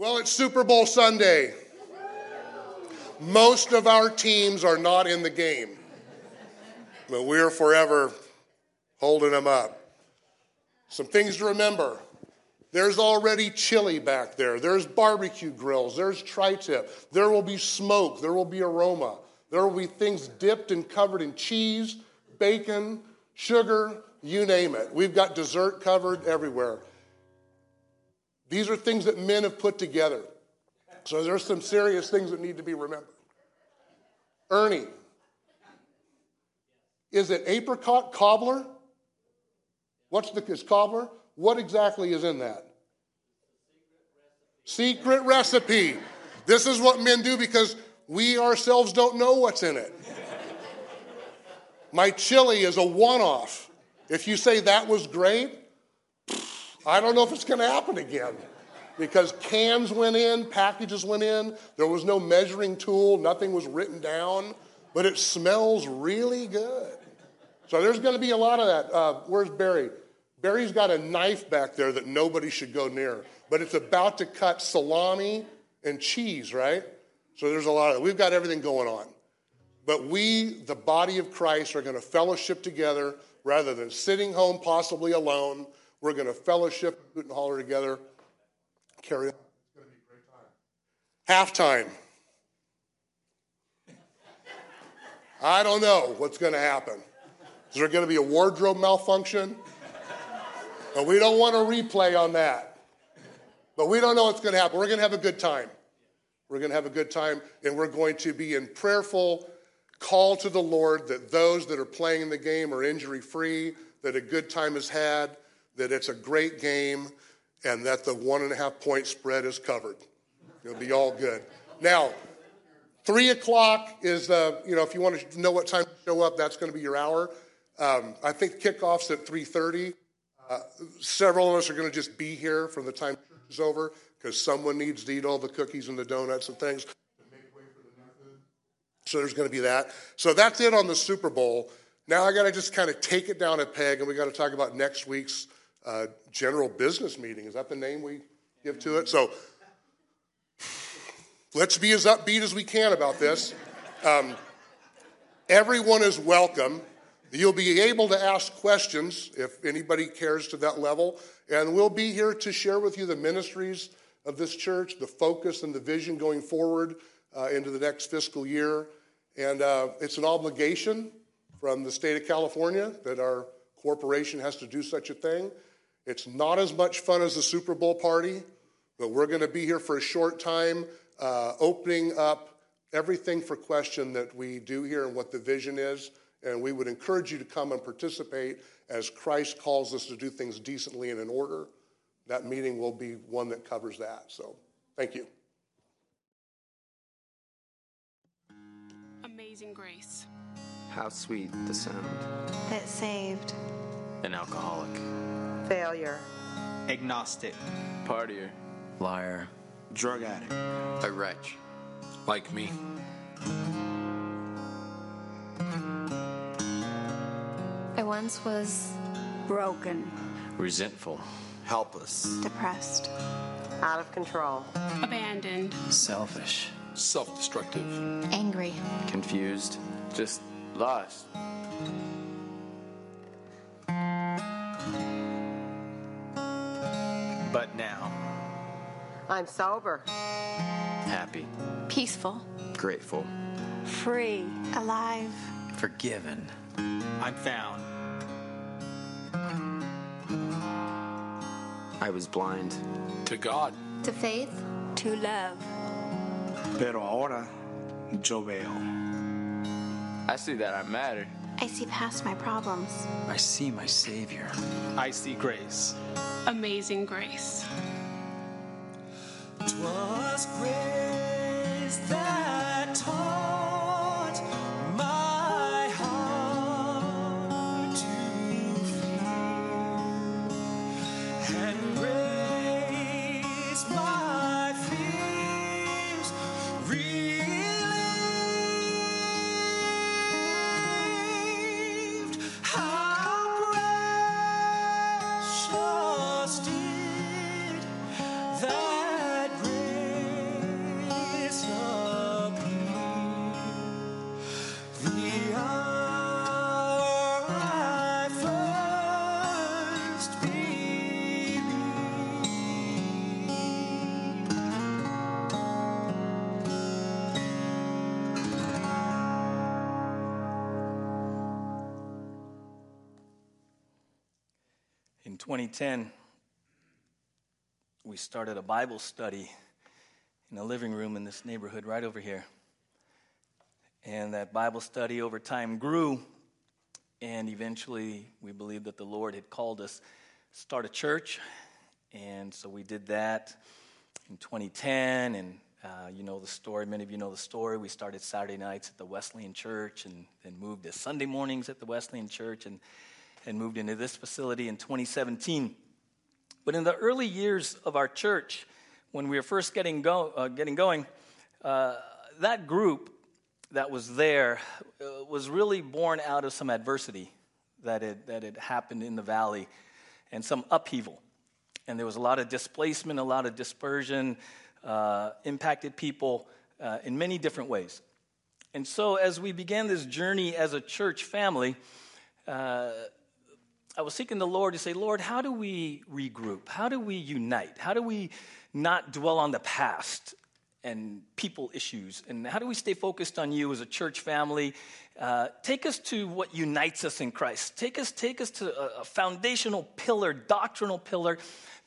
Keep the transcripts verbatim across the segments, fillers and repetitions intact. Well, it's Super Bowl Sunday. Most of our teams are not in the game, but we're forever holding them up. Some things to remember. There's already chili back there. There's barbecue grills. There's tri-tip. There will be smoke. There will be aroma. There will be things dipped and covered in cheese, bacon, sugar, you name it. We've got dessert covered everywhere. These are things that men have put together. So there's some serious things that need to be remembered. Ernie, is it apricot cobbler? What's the is cobbler? What exactly is in that? Secret recipe. This is what men do because we ourselves don't know what's in it. My chili is a one-off. If you say that was great, I don't know if it's going to happen again because cans went in, packages went in, there was no measuring tool, nothing was written down, but it smells really good. So there's going to be a lot of that. Uh, where's Barry? Barry's got a knife back there that nobody should go near, but it's about to cut salami and cheese, right? So there's a lot of that. We've got everything going on. But we, the body of Christ, are going to fellowship together rather than sitting home possibly alone. We're going to fellowship, hoot and holler together, carry on. It's going to be a great time. Halftime. I don't know what's going to happen. Is there going to be a wardrobe malfunction? But we don't want a replay on that. But we don't know what's going to happen. We're going to have a good time. We're going to have a good time, and we're going to be in prayerful call to the Lord that those that are playing the game are injury-free, that a good time is had, that it's a great game, and that the one and a half point spread is covered. It'll be all good. Now, three o'clock is, uh, you know, if you want to know what time to show up, that's going to be your hour. Um, I think kickoff's at three thirty. Uh, several of us are going to just be here from the time church is over because someone needs to eat all the cookies and the donuts and things to make way for the new food. So there's going to be that. So that's it on the Super Bowl. Now I got to just kind of take it down a peg, and we got to talk about next week's Uh, general business meeting. Is that the name we give to it? So let's be as upbeat as we can about this. Um, everyone is welcome. You'll be able to ask questions if anybody cares to that level. And we'll be here to share with you the ministries of this church, the focus and the vision going forward uh, into the next fiscal year. And uh, it's an obligation from the state of California that our corporation has to do such a thing. It's not as much fun as the Super Bowl party, but we're going to be here for a short time, uh, opening up everything for question that we do here and what the vision is, and we would encourage you to come and participate as Christ calls us to do things decently and in order. That meeting will be one that covers that. So, thank you. Amazing grace. How sweet the sound that saved an alcoholic. Failure. Agnostic. Partier. Liar. Drug addict. A wretch. Like me. I once was broken. Resentful. Helpless. Depressed. Out of control. Abandoned. Selfish. Self-destructive. Angry. Confused. Just lost. But now I'm sober, happy, peaceful, grateful, free, alive, forgiven. I'm found. I was blind to God, to faith, to love. Pero ahora yo veo. I see that I matter. I see past my problems. I see my Savior. I see grace. Amazing grace. 'Twas grace that taught my heart to fear, and raised my fears real. How precious did that grace twenty ten, we started a Bible study in a living room in this neighborhood right over here. And that Bible study over time grew, and eventually we believed that the Lord had called us to start a church. And so we did that in twenty ten, and uh, you know the story, many of you know the story. We started Saturday nights at the Wesleyan Church, and then moved to Sunday mornings at the Wesleyan Church, and, and moved into this facility in twenty seventeen. But in the early years of our church, when we were first getting, go, uh, getting going, uh, that group that was there uh, was really born out of some adversity that had, that had happened in the valley, and some upheaval. And there was a lot of displacement, a lot of dispersion, uh, impacted people uh, in many different ways. And so as we began this journey as a church family, uh, I was seeking the Lord to say, Lord, how do we regroup? How do we unite? How do we not dwell on the past and people issues? And how do we stay focused on you as a church family? Uh, take us to what unites us in Christ. Take us, take us to a, a foundational pillar, doctrinal pillar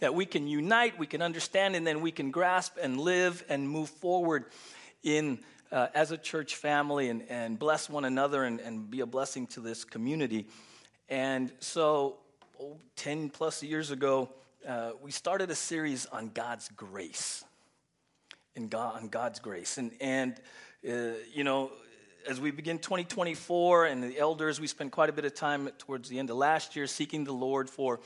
that we can unite, we can understand, and then we can grasp and live and move forward in uh, as a church family, and, and bless one another, and, and be a blessing to this community. And so oh, ten plus years ago, uh, we started a series on God's grace. In God, on God's grace. And, and uh, you know, as we begin twenty twenty-four and the elders, we spent quite a bit of time towards the end of last year seeking the Lord for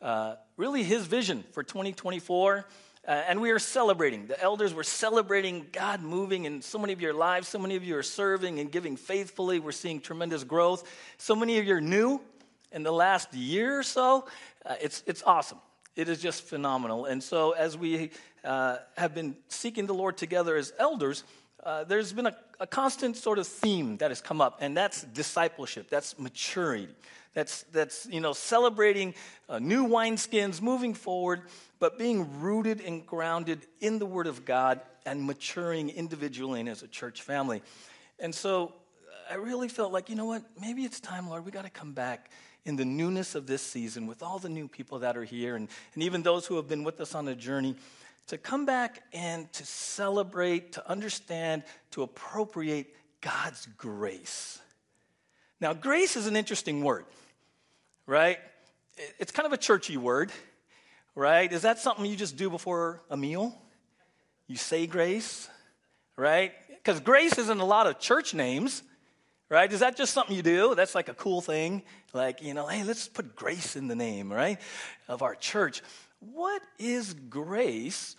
uh, really his vision for twenty twenty-four. Uh, and we are celebrating. The elders were celebrating God moving in so many of your lives. So many of you are serving and giving faithfully. We're seeing tremendous growth. So many of you are new in the last year or so. Uh, it's it's awesome. It is just phenomenal. And so as we uh, have been seeking the Lord together as elders, uh, there's been a, a constant sort of theme that has come up, and that's discipleship, that's maturity, that's, that's you know, celebrating uh, new wineskins, moving forward, but being rooted and grounded in the Word of God and maturing individually and as a church family. And so I really felt like, you know what, maybe it's time, Lord, we got to come back in the newness of this season with all the new people that are here, and, and even those who have been with us on a journey, to come back and to celebrate, to understand, to appropriate God's grace. Now, grace is an interesting word, right? It's kind of a churchy word, right? Is that something you just do before a meal? You say grace, right? Because grace is in a lot of church names. Right? Is that just something you do? That's like a cool thing. Like, you know, hey, let's put grace in the name, right, of our church. What is grace,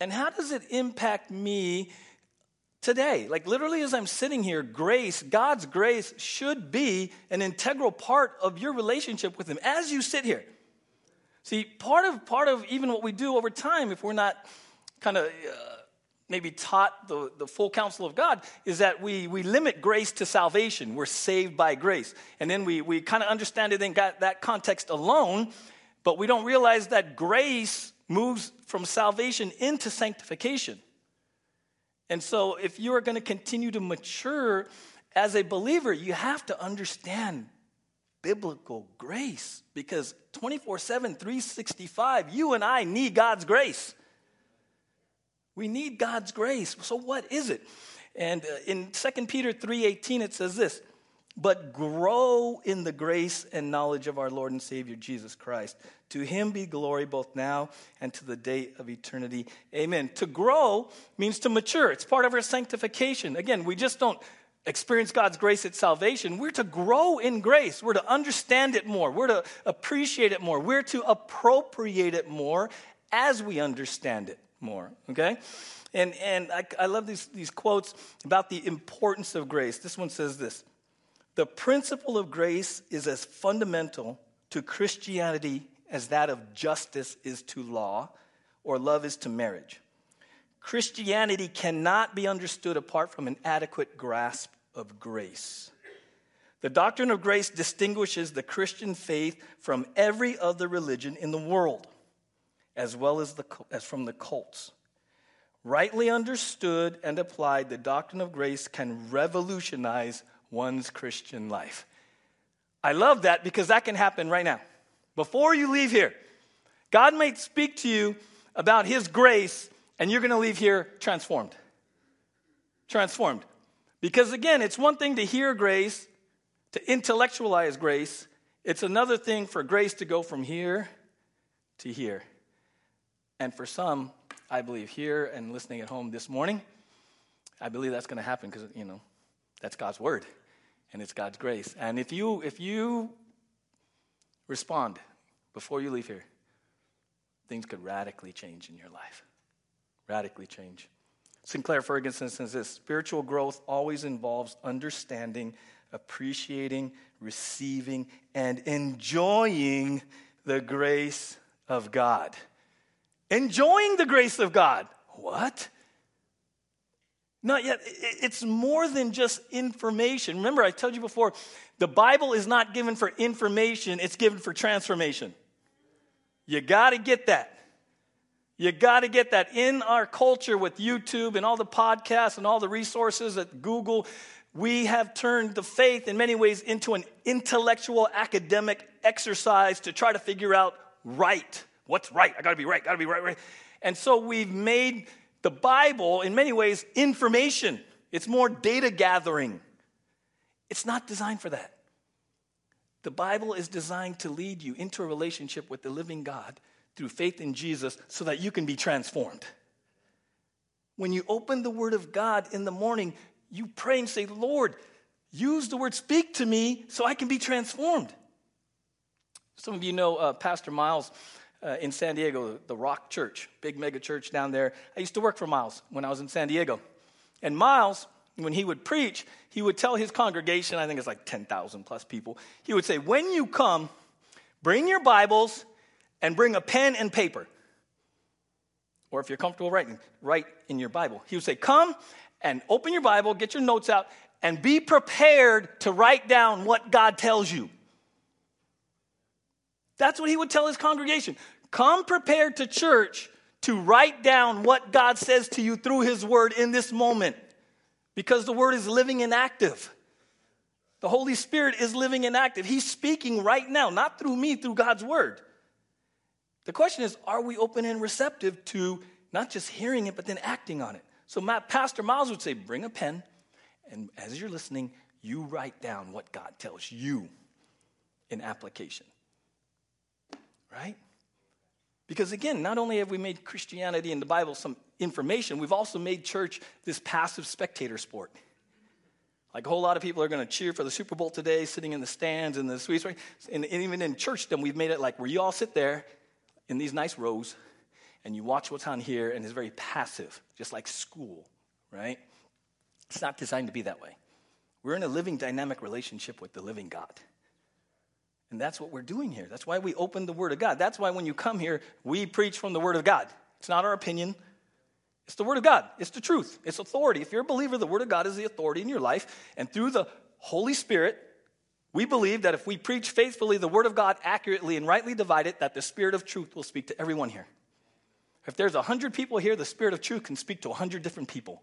and how does it impact me today? Like, literally, as I'm sitting here, grace, God's grace should be an integral part of your relationship with him as you sit here. See, part of part of even what we do over time, if we're not kind of... Uh, maybe taught the, the full counsel of God, is that we we limit grace to salvation. We're saved by grace. And then we, we kind of understand it in that context alone, but we don't realize that grace moves from salvation into sanctification. And so if you are going to continue to mature as a believer, you have to understand biblical grace, because twenty-four seven, three sixty-five, you and I need God's grace. We need God's grace. So what is it? And in Second Peter three eighteen, it says this, "But grow in the grace and knowledge of our Lord and Savior Jesus Christ. To him be glory both now and to the day of eternity. Amen." To grow means to mature. It's part of our sanctification. Again, we just don't experience God's grace at salvation. We're to grow in grace. We're to understand it more. We're to appreciate it more. We're to appropriate it more as we understand it more, okay? And and I, I love these, these quotes about the importance of grace. This one says this, "The principle of grace is as fundamental to Christianity as that of justice is to law or love is to marriage. Christianity cannot be understood apart from an adequate grasp of grace. The doctrine of grace distinguishes the Christian faith from every other religion in the world, as well as, the, as from the cults. Rightly understood and applied, the doctrine of grace can revolutionize one's Christian life." I love that, because that can happen right now. Before you leave here, God might speak to you about his grace, and you're going to leave here transformed. Transformed. Because again, it's one thing to hear grace, to intellectualize grace. It's another thing for grace to go from here to here. And for some, I believe here and listening at home this morning, I believe that's going to happen because, you know, that's God's word and it's God's grace. And if you if you respond before you leave here, things could radically change in your life. Radically change. Sinclair Ferguson says this: spiritual growth always involves understanding, appreciating, receiving, and enjoying the grace of God. Enjoying the grace of God. What? Not yet. It's more than just information. Remember, I told you before, the Bible is not given for information. It's given for transformation. You got to get that. You got to get that. In our culture with YouTube and all the podcasts and all the resources at Google, we have turned the faith in many ways into an intellectual academic exercise to try to figure out right. What's right? I got to be right. Got to be right, right. And so we've made the Bible, in many ways, information. It's more data gathering. It's not designed for that. The Bible is designed to lead you into a relationship with the living God through faith in Jesus so that you can be transformed. When you open the Word of God in the morning, you pray and say, Lord, use the word, speak to me so I can be transformed. Some of you know uh, Pastor Miles. Uh, in San Diego, the Rock Church, big mega church down there. I used to work for Miles when I was in San Diego. And Miles, when he would preach, he would tell his congregation, I think it's like ten thousand plus people, he would say, when you come, bring your Bibles and bring a pen and paper. Or if you're comfortable writing, write in your Bible. He would say, come and open your Bible, get your notes out, and be prepared to write down what God tells you. That's what he would tell his congregation. Come prepared to church to write down what God says to you through his word in this moment. Because the word is living and active. The Holy Spirit is living and active. He's speaking right now, not through me, through God's word. The question is, are we open and receptive to not just hearing it, but then acting on it? So my Pastor Miles would say, bring a pen, and as you're listening, you write down what God tells you in application. Right? Because again, not only have we made Christianity and the Bible some information, we've also made church this passive spectator sport. Like a whole lot of people are going to cheer for the Super Bowl today, sitting in the stands and the suites, right? And even in church, then we've made it like where you all sit there in these nice rows and you watch what's on here, and it's very passive, just like school, right? It's not designed to be that way. We're in a living, dynamic relationship with the living God. And that's what we're doing here. That's why we open the Word of God. That's why when you come here, we preach from the Word of God. It's not our opinion. It's the Word of God. It's the truth. It's authority. If you're a believer, the Word of God is the authority in your life. And through the Holy Spirit, we believe that if we preach faithfully the Word of God accurately and rightly divided, that the Spirit of truth will speak to everyone here. If there's one hundred people here, the Spirit of truth can speak to one hundred different people.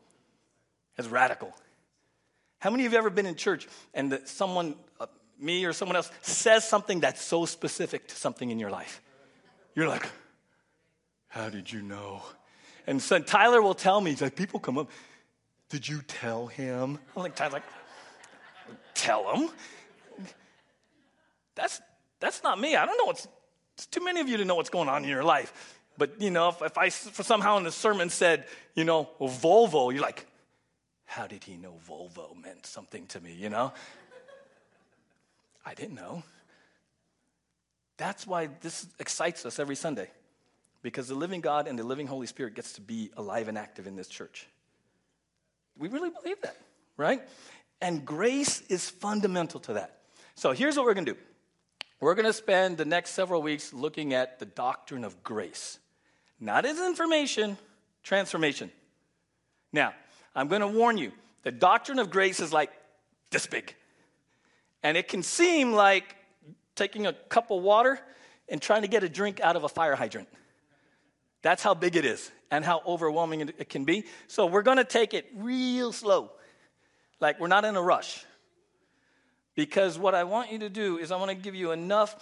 That's radical. How many of you have ever been in church and that someone... Uh, me or someone else says something that's so specific to something in your life? You're like, how did you know? And so Tyler will tell me, he's like, people come up, did you tell him? I'm like, Tyler's like, tell him? That's that's not me. I don't know. What's, it's too many of you to know what's going on in your life. But, you know, if, if I for somehow in the sermon said, you know, Volvo, you're like, how did he know Volvo meant something to me, you know? I didn't know. That's why this excites us every Sunday, because the living God and the living Holy Spirit gets to be alive and active in this church. We really believe that, right? And grace is fundamental to that. So here's what we're going to do. We're going to spend the next several weeks looking at the doctrine of grace. Not as information, transformation. Now, I'm going to warn you, the doctrine of grace is like this big. And it can seem like taking a cup of water and trying to get a drink out of a fire hydrant. That's how big it is and how overwhelming it can be. So we're going to take it real slow. Like we're not in a rush. Because what I want you to do is I want to give you enough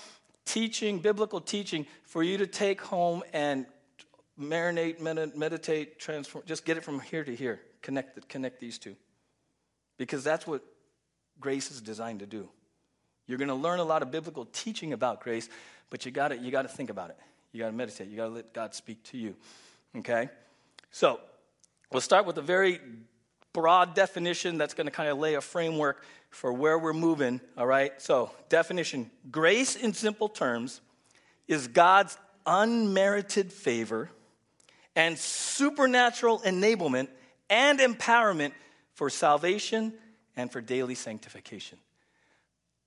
teaching, biblical teaching, for you to take home and marinate, meditate, transform. Just get it from here to here. Connect it, connect these two. Because that's what grace is designed to do. You're going to learn a lot of biblical teaching about grace, but you got to, you got to think about it. You got to meditate. You got to let God speak to you. Okay? So we'll start with a very broad definition that's going to kind of lay a framework for where we're moving, all right? So definition, grace in simple terms is God's unmerited favor and supernatural enablement and empowerment for salvation and for daily sanctification.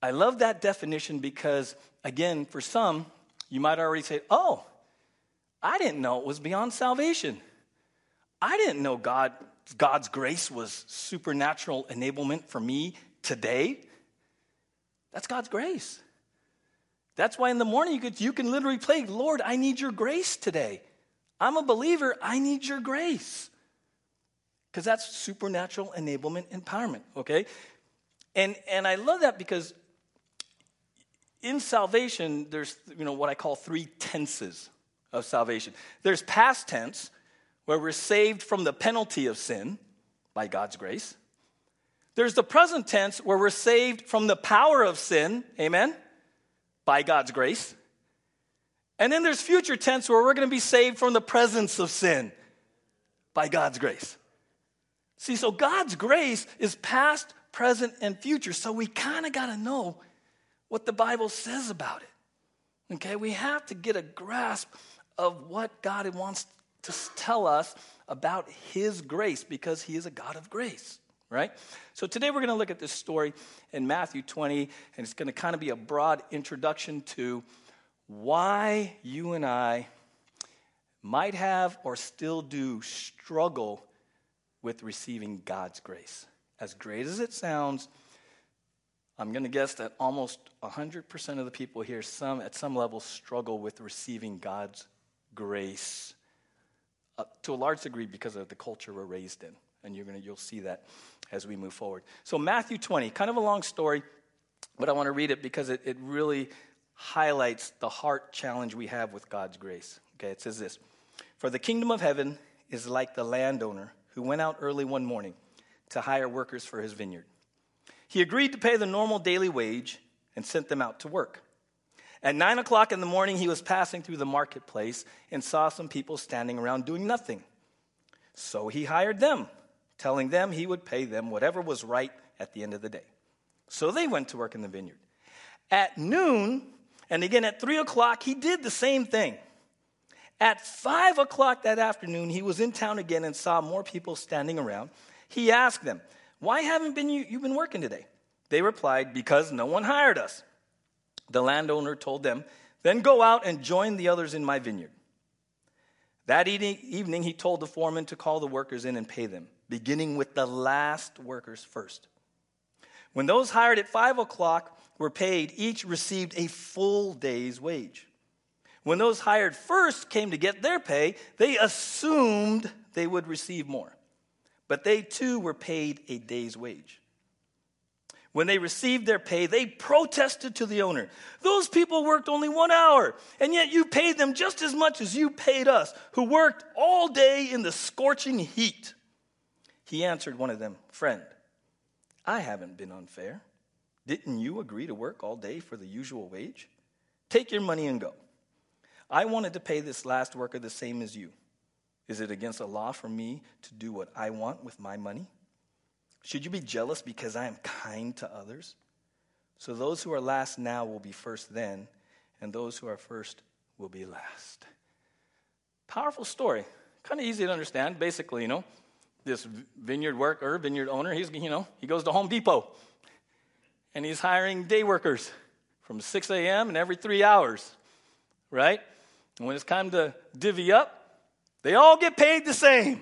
I love that definition because, again, for some, you might already say, oh, I didn't know it was beyond salvation. I didn't know God, God's grace was supernatural enablement for me today. That's God's grace. That's why in the morning you, could, you can literally pray, Lord, I need your grace today. I'm a believer. I need your grace. Because that's supernatural enablement, empowerment, okay? And and I love that because in salvation, there's, you know, what I call three tenses of salvation. There's past tense, where we're saved from the penalty of sin by God's grace. There's the present tense, where we're saved from the power of sin, amen, by God's grace. And then there's future tense, where we're going to be saved from the presence of sin by God's grace. See, so God's grace is past, present, and future, so we kind of got to know what the Bible says about it. Okay, we have to get a grasp of what God wants to tell us about his grace because he is a God of grace, right? So today we're going to look at this story in Matthew twenty, and it's going to kind of be a broad introduction to why you and I might have or still do struggle with receiving God's grace. As great as it sounds, I'm going to guess that almost one hundred percent of the people here, some at some level, struggle with receiving God's grace uh, to a large degree because of the culture we're raised in, and you're going to you'll see that as we move forward. So Matthew twenty, kind of a long story, but I want to read it because it, it really highlights the heart challenge we have with God's grace. Okay, it says this: "For the kingdom of heaven is like the landowner who went out early one morning to hire workers for his vineyard. He agreed to pay the normal daily wage and sent them out to work. At nine o'clock in the morning, he was passing through the marketplace and saw some people standing around doing nothing. So he hired them, telling them he would pay them whatever was right at the end of the day. So they went to work in the vineyard. At noon, and again at three o'clock, he did the same thing. At five o'clock that afternoon, he was in town again and saw more people standing around. He asked them, 'Why haven't been you, you been working today?' They replied, 'Because no one hired us.' The landowner told them, 'Then go out and join the others in my vineyard.' That evening he told the foreman to call the workers in and pay them, beginning with the last workers first. When those hired at five o'clock were paid, each received a full day's wage. When those hired first came to get their pay, they assumed they would receive more. But they too were paid a day's wage. When they received their pay, they protested to the owner, 'Those people worked only one hour, and yet you paid them just as much as you paid us, who worked all day in the scorching heat.' He answered one of them, 'Friend, I haven't been unfair. Didn't you agree to work all day for the usual wage? Take your money and go. I wanted to pay this last worker the same as you. Is it against the law for me to do what I want with my money? Should you be jealous because I am kind to others? So those who are last now will be first then, and those who are first will be last." Powerful story. Kind of easy to understand. Basically, you know, this vineyard worker, vineyard owner, he's, you know, he goes to Home Depot, and he's hiring day workers from six a.m. and every three hours, right? And when it's time to divvy up, they all get paid the same.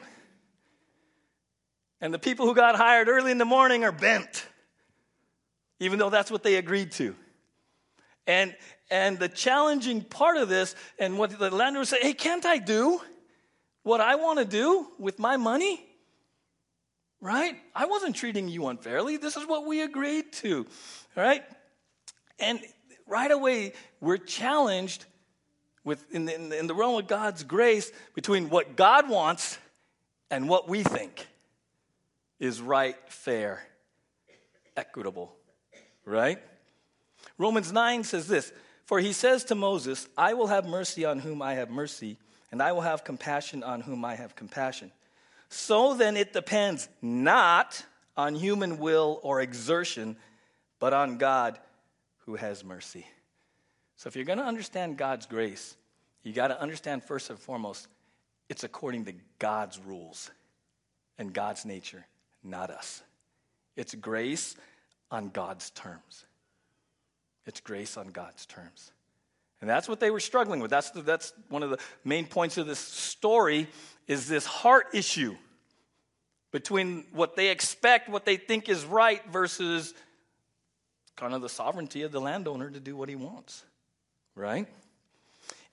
And the people who got hired early in the morning are bent, even though that's what they agreed to. And and the challenging part of this, and what the landowner said, "Hey, can't I do what I want to do with my money? Right? I wasn't treating you unfairly. This is what we agreed to." All right? And right away we're challenged with in the, in the, in the realm of God's grace between what God wants and what we think is right, fair, equitable, right? Romans nine says this, for he says to Moses, I will have mercy on whom I have mercy, and I will have compassion on whom I have compassion. So then it depends not on human will or exertion, but on God who has mercy. So if you're going to understand God's grace, you got to understand first and foremost, it's according to God's rules and God's nature, not us. It's grace on God's terms. It's grace on God's terms. And that's what they were struggling with. That's the, that's one of the main points of this story is this heart issue between what they expect, what they think is right, versus kind of the sovereignty of the landowner to do what he wants, right?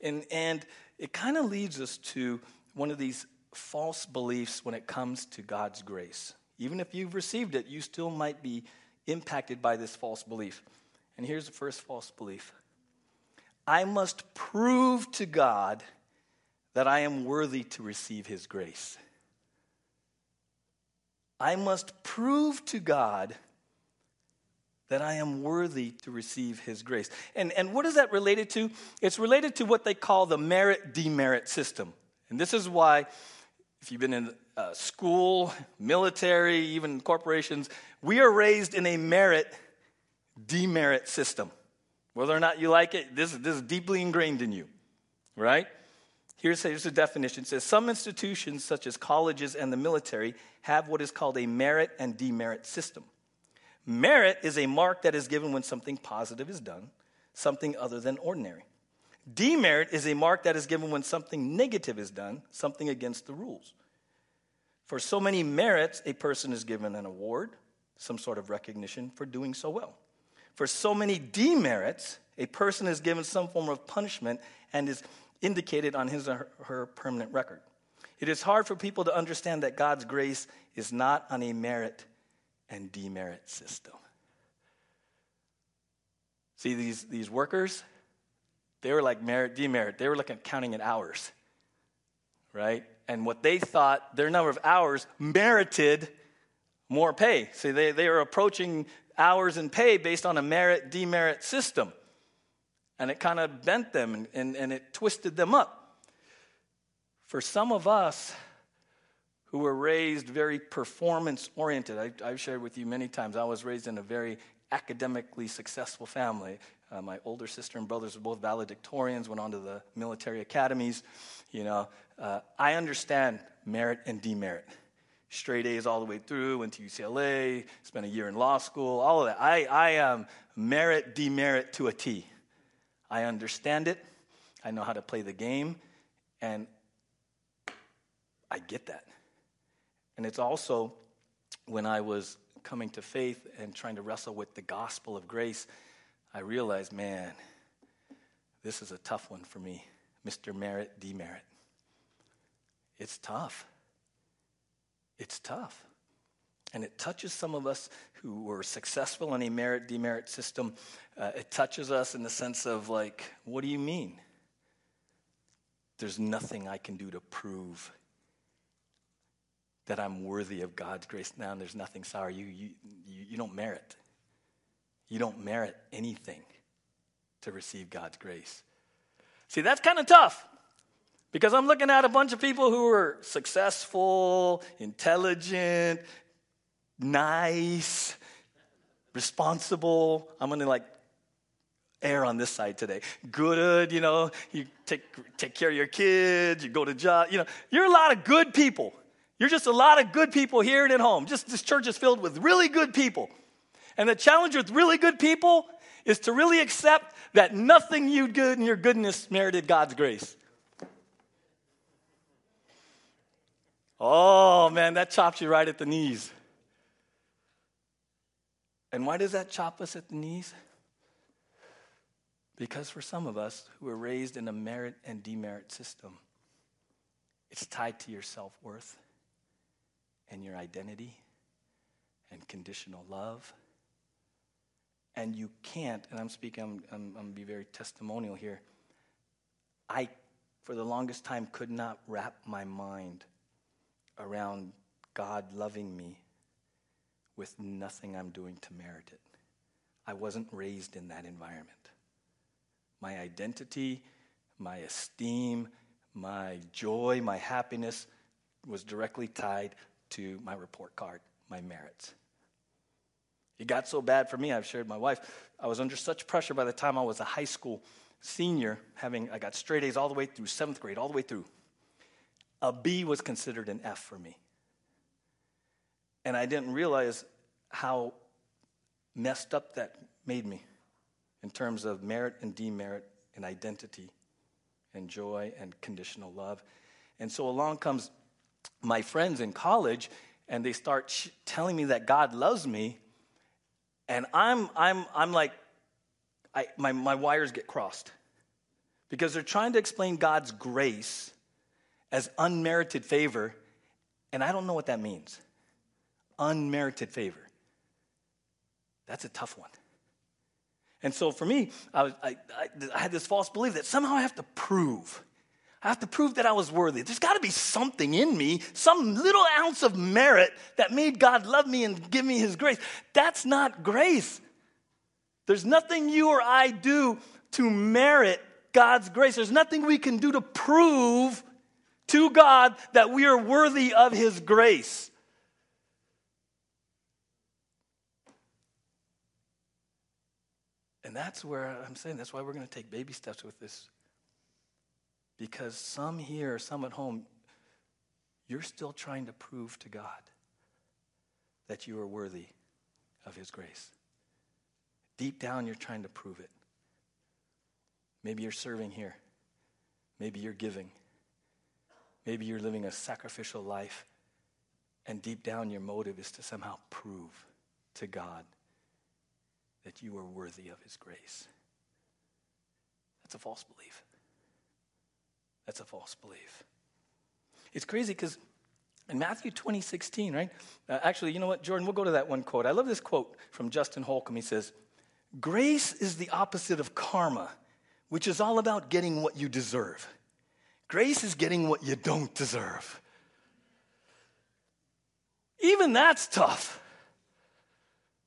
And and it kind of leads us to one of these false beliefs when it comes to God's grace. Even if you've received it, you still might be impacted by this false belief. And here's the first false belief. I must prove to God that I am worthy to receive his grace. I must prove to God that I am worthy to receive his grace. And, and what is that related to? It's related to what they call the merit-demerit system. And this is why, if you've been in uh, school, military, even corporations, we are raised in a merit-demerit system. Whether or not you like it, this, this is deeply ingrained in you, right? Here's, here's the definition. It says, some institutions, such as colleges and the military, have what is called a merit and demerit system. Merit is a mark that is given when something positive is done, something other than ordinary. Demerit is a mark that is given when something negative is done, something against the rules. For so many merits, a person is given an award, some sort of recognition for doing so well. For so many demerits, a person is given some form of punishment and is indicated on his or her permanent record. It is hard for people to understand that God's grace is not on a merit and demerit system. See, these, these workers, they were like merit, demerit. They were looking at counting at hours, right? And what they thought their number of hours merited more pay. See, they, they were approaching hours and pay based on a merit-demerit system. And it kind of bent them and, and, and it twisted them up. For some of us who were raised very performance-oriented, I, I've shared with you many times, I was raised in a very academically successful family. Uh, my older sister and brothers were both valedictorians, went on to the military academies. You know, uh, I understand merit and demerit. Straight A's all the way through, went to U C L A, spent a year in law school, all of that. I, I am merit, demerit to a T. I understand it. I know how to play the game, and I get that. And it's also when I was coming to faith and trying to wrestle with the gospel of grace, I realized, man, this is a tough one for me, Mister Merit, Demerit. It's tough. It's tough. And it touches some of us who were successful in a merit-demerit system. Uh, it touches us in the sense of like, what do you mean? There's nothing I can do to prove that I'm worthy of God's grace. Now, there's nothing, sorry, you, you, you don't merit. You don't merit anything to receive God's grace. See, that's kind of tough. Because I'm looking at a bunch of people who are successful, intelligent, nice, responsible. I'm going to like err on this side today. Good, you know, you take take care of your kids, you go to job. You know, you're a lot of good people. You're just a lot of good people here and at home. Just this church is filled with really good people. And the challenge with really good people is to really accept that nothing you did in your goodness merited God's grace. Oh, man, that chops you right at the knees. And why does that chop us at the knees? Because for some of us who were raised in a merit and demerit system, it's tied to your self-worth and your identity and conditional love and you can't, and I'm speaking, I'm, I'm, I'm going to be very testimonial here. I, for the longest time, could not wrap my mind around God loving me with nothing I'm doing to merit it. I wasn't raised in that environment. My identity, my esteem, my joy, my happiness was directly tied to my report card, my merits. It got so bad for me, I've shared my wife, I was under such pressure by the time I was a high school senior, having I got straight A's all the way through seventh grade, all the way through. A B was considered an F for me. And I didn't realize how messed up that made me in terms of merit and demerit and identity and joy and conditional love. And so along comes my friends in college, and they start sh- telling me that God loves me, and I'm I'm I'm like, I my, my wires get crossed, because they're trying to explain God's grace as unmerited favor, and I don't know what that means. Unmerited favor. That's a tough one. And so for me, I, was, I, I, I had this false belief that somehow I have to prove. I have to prove that I was worthy. There's got to be something in me, some little ounce of merit that made God love me and give me his grace. That's not grace. There's nothing you or I do to merit God's grace. There's nothing we can do to prove to God that we are worthy of his grace. And that's where I'm saying, that's why we're going to take baby steps with this. Because some here, some at home, you're still trying to prove to God that you are worthy of his grace. Deep down, you're trying to prove it. Maybe you're serving here. Maybe you're giving. Maybe you're living a sacrificial life. And deep down, your motive is to somehow prove to God that you are worthy of his grace. That's a false belief. That's a false belief. It's crazy because in Matthew twenty sixteen, right? Uh, actually, you know what, Jordan, we'll go to that one quote. I love this quote from Justin Holcomb. He says, "Grace is the opposite of karma, which is all about getting what you deserve. Grace is getting what you don't deserve." Even that's tough,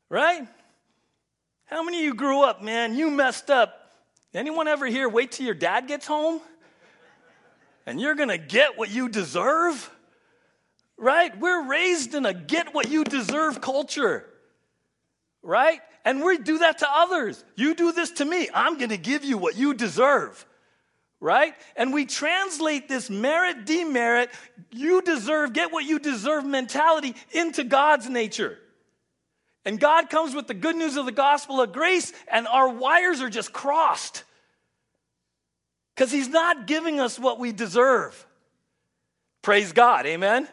right? How many of you grew up, man, you messed up? Anyone ever here wait till your dad gets home? And you're going to get what you deserve? Right? We're raised in a get what you deserve culture. Right? And we do that to others. You do this to me, I'm going to give you what you deserve. Right? And we translate this merit, demerit, you deserve, get what you deserve mentality into God's nature. And God comes with the good news of the gospel of grace, and our wires are just crossed. Because he's not giving us what we deserve. Praise God, amen?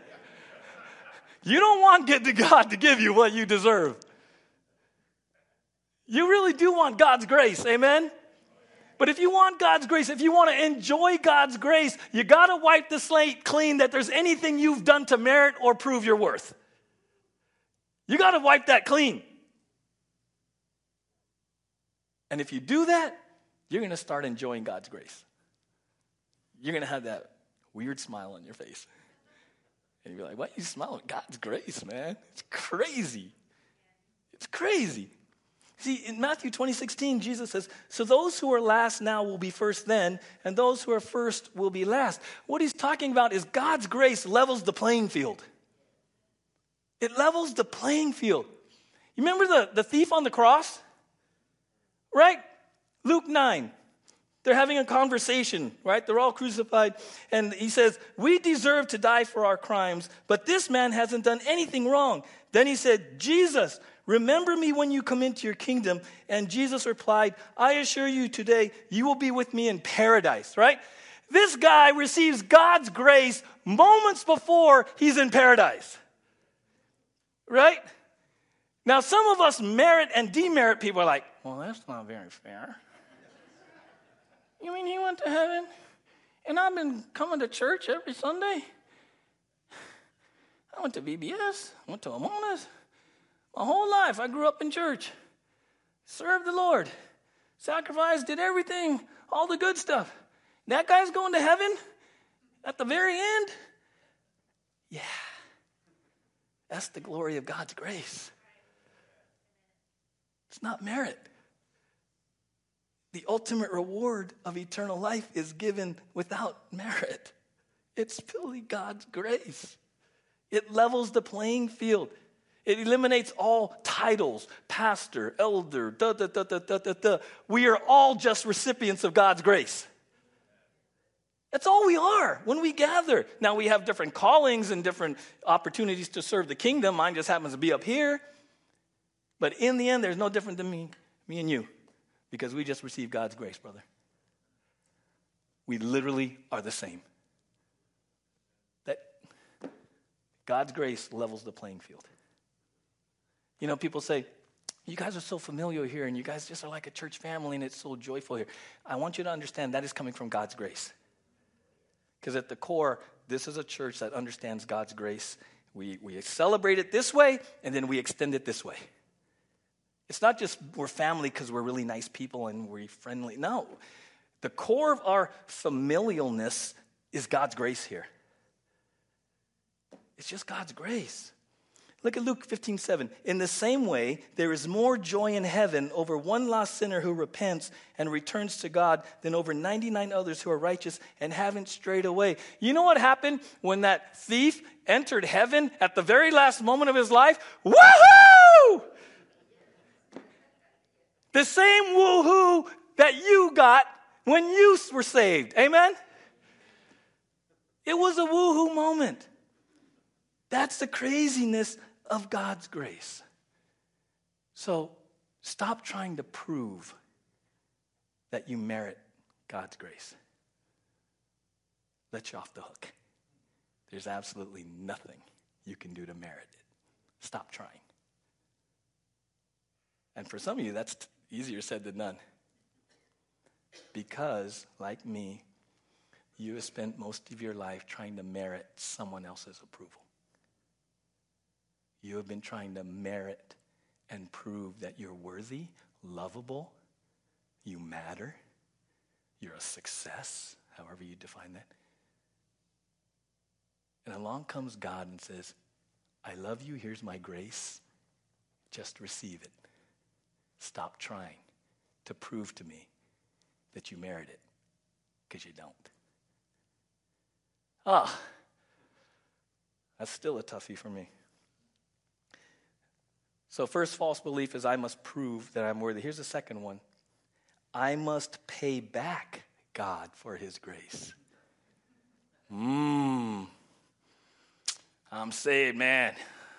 You don't want to get God to give you what you deserve. You really do want God's grace, amen? But if you want God's grace, if you want to enjoy God's grace, you got to wipe the slate clean that there's anything you've done to merit or prove your worth. You got to wipe that clean. And if you do that, you're going to start enjoying God's grace. You're going to have that weird smile on your face. And you're like, why are you smiling? God's grace, man. It's crazy. It's crazy. See, in Matthew twenty sixteen, Jesus says, "So those who are last now will be first then, and those who are first will be last." What he's talking about is God's grace levels the playing field. It levels the playing field. You remember the, the thief on the cross? Right? Luke nine. They're having a conversation, right? They're all crucified. And he says, "We deserve to die for our crimes, but this man hasn't done anything wrong." Then he said, "Jesus, remember me when you come into your kingdom." And Jesus replied, "I assure you today, you will be with me in paradise," right? This guy receives God's grace moments before he's in paradise. Right? Now, some of us merit and demerit. People are like, well, that's not very fair. You mean he went to heaven? And I've been coming to church every Sunday. I went to V B S, went to Amona's. My whole life, I grew up in church. served the Lord, sacrificed, did everything, all the good stuff. That guy's going to heaven at the very end? Yeah. That's the glory of God's grace. It's not merit. The ultimate reward of eternal life is given without merit. It's purely God's grace. It levels the playing field. It eliminates all titles, pastor, elder, da, da, da, da, da, da, da. We are all just recipients of God's grace. That's all we are when we gather. Now, we have different callings and different opportunities to serve the kingdom. Mine just happens to be up here. But in the end, there's no different than me, me and you, because we just received God's grace, brother. We literally are the same. That God's grace levels the playing field. You know, people say, you guys are so familiar here, and you guys just are like a church family, and it's so joyful here. I want you to understand that is coming from God's grace. Because at the core, this is a church that understands God's grace. We we celebrate it this way, and then we extend it this way. It's not just we're family because we're really nice people and we're friendly. No. The core of our familialness is God's grace here. It's just God's grace. Look at Luke fifteen seven. In the same way, there is more joy in heaven over one lost sinner who repents and returns to God than over ninety-nine others who are righteous and haven't strayed away. You know what happened when that thief entered heaven at the very last moment of his life? Woohoo! The same woohoo that you got when you were saved. Amen? It was a woohoo moment. That's the craziness of God's grace. So stop trying to prove that you merit God's grace. Let you off the hook. There's absolutely nothing you can do to merit it. Stop trying. And for some of you, that's easier said than done. Because, like me, you have spent most of your life trying to merit someone else's approval. You have been trying to merit and prove that you're worthy, lovable, you matter, you're a success, however you define that. And along comes God and says, I love you, here's my grace, just receive it. Stop trying to prove to me that you merit it, because you don't. Ah, that's still a toughie for me. So first false belief is I must prove that I'm worthy. Here's the second one. I must pay back God for his grace. Mmm. I'm saved, man.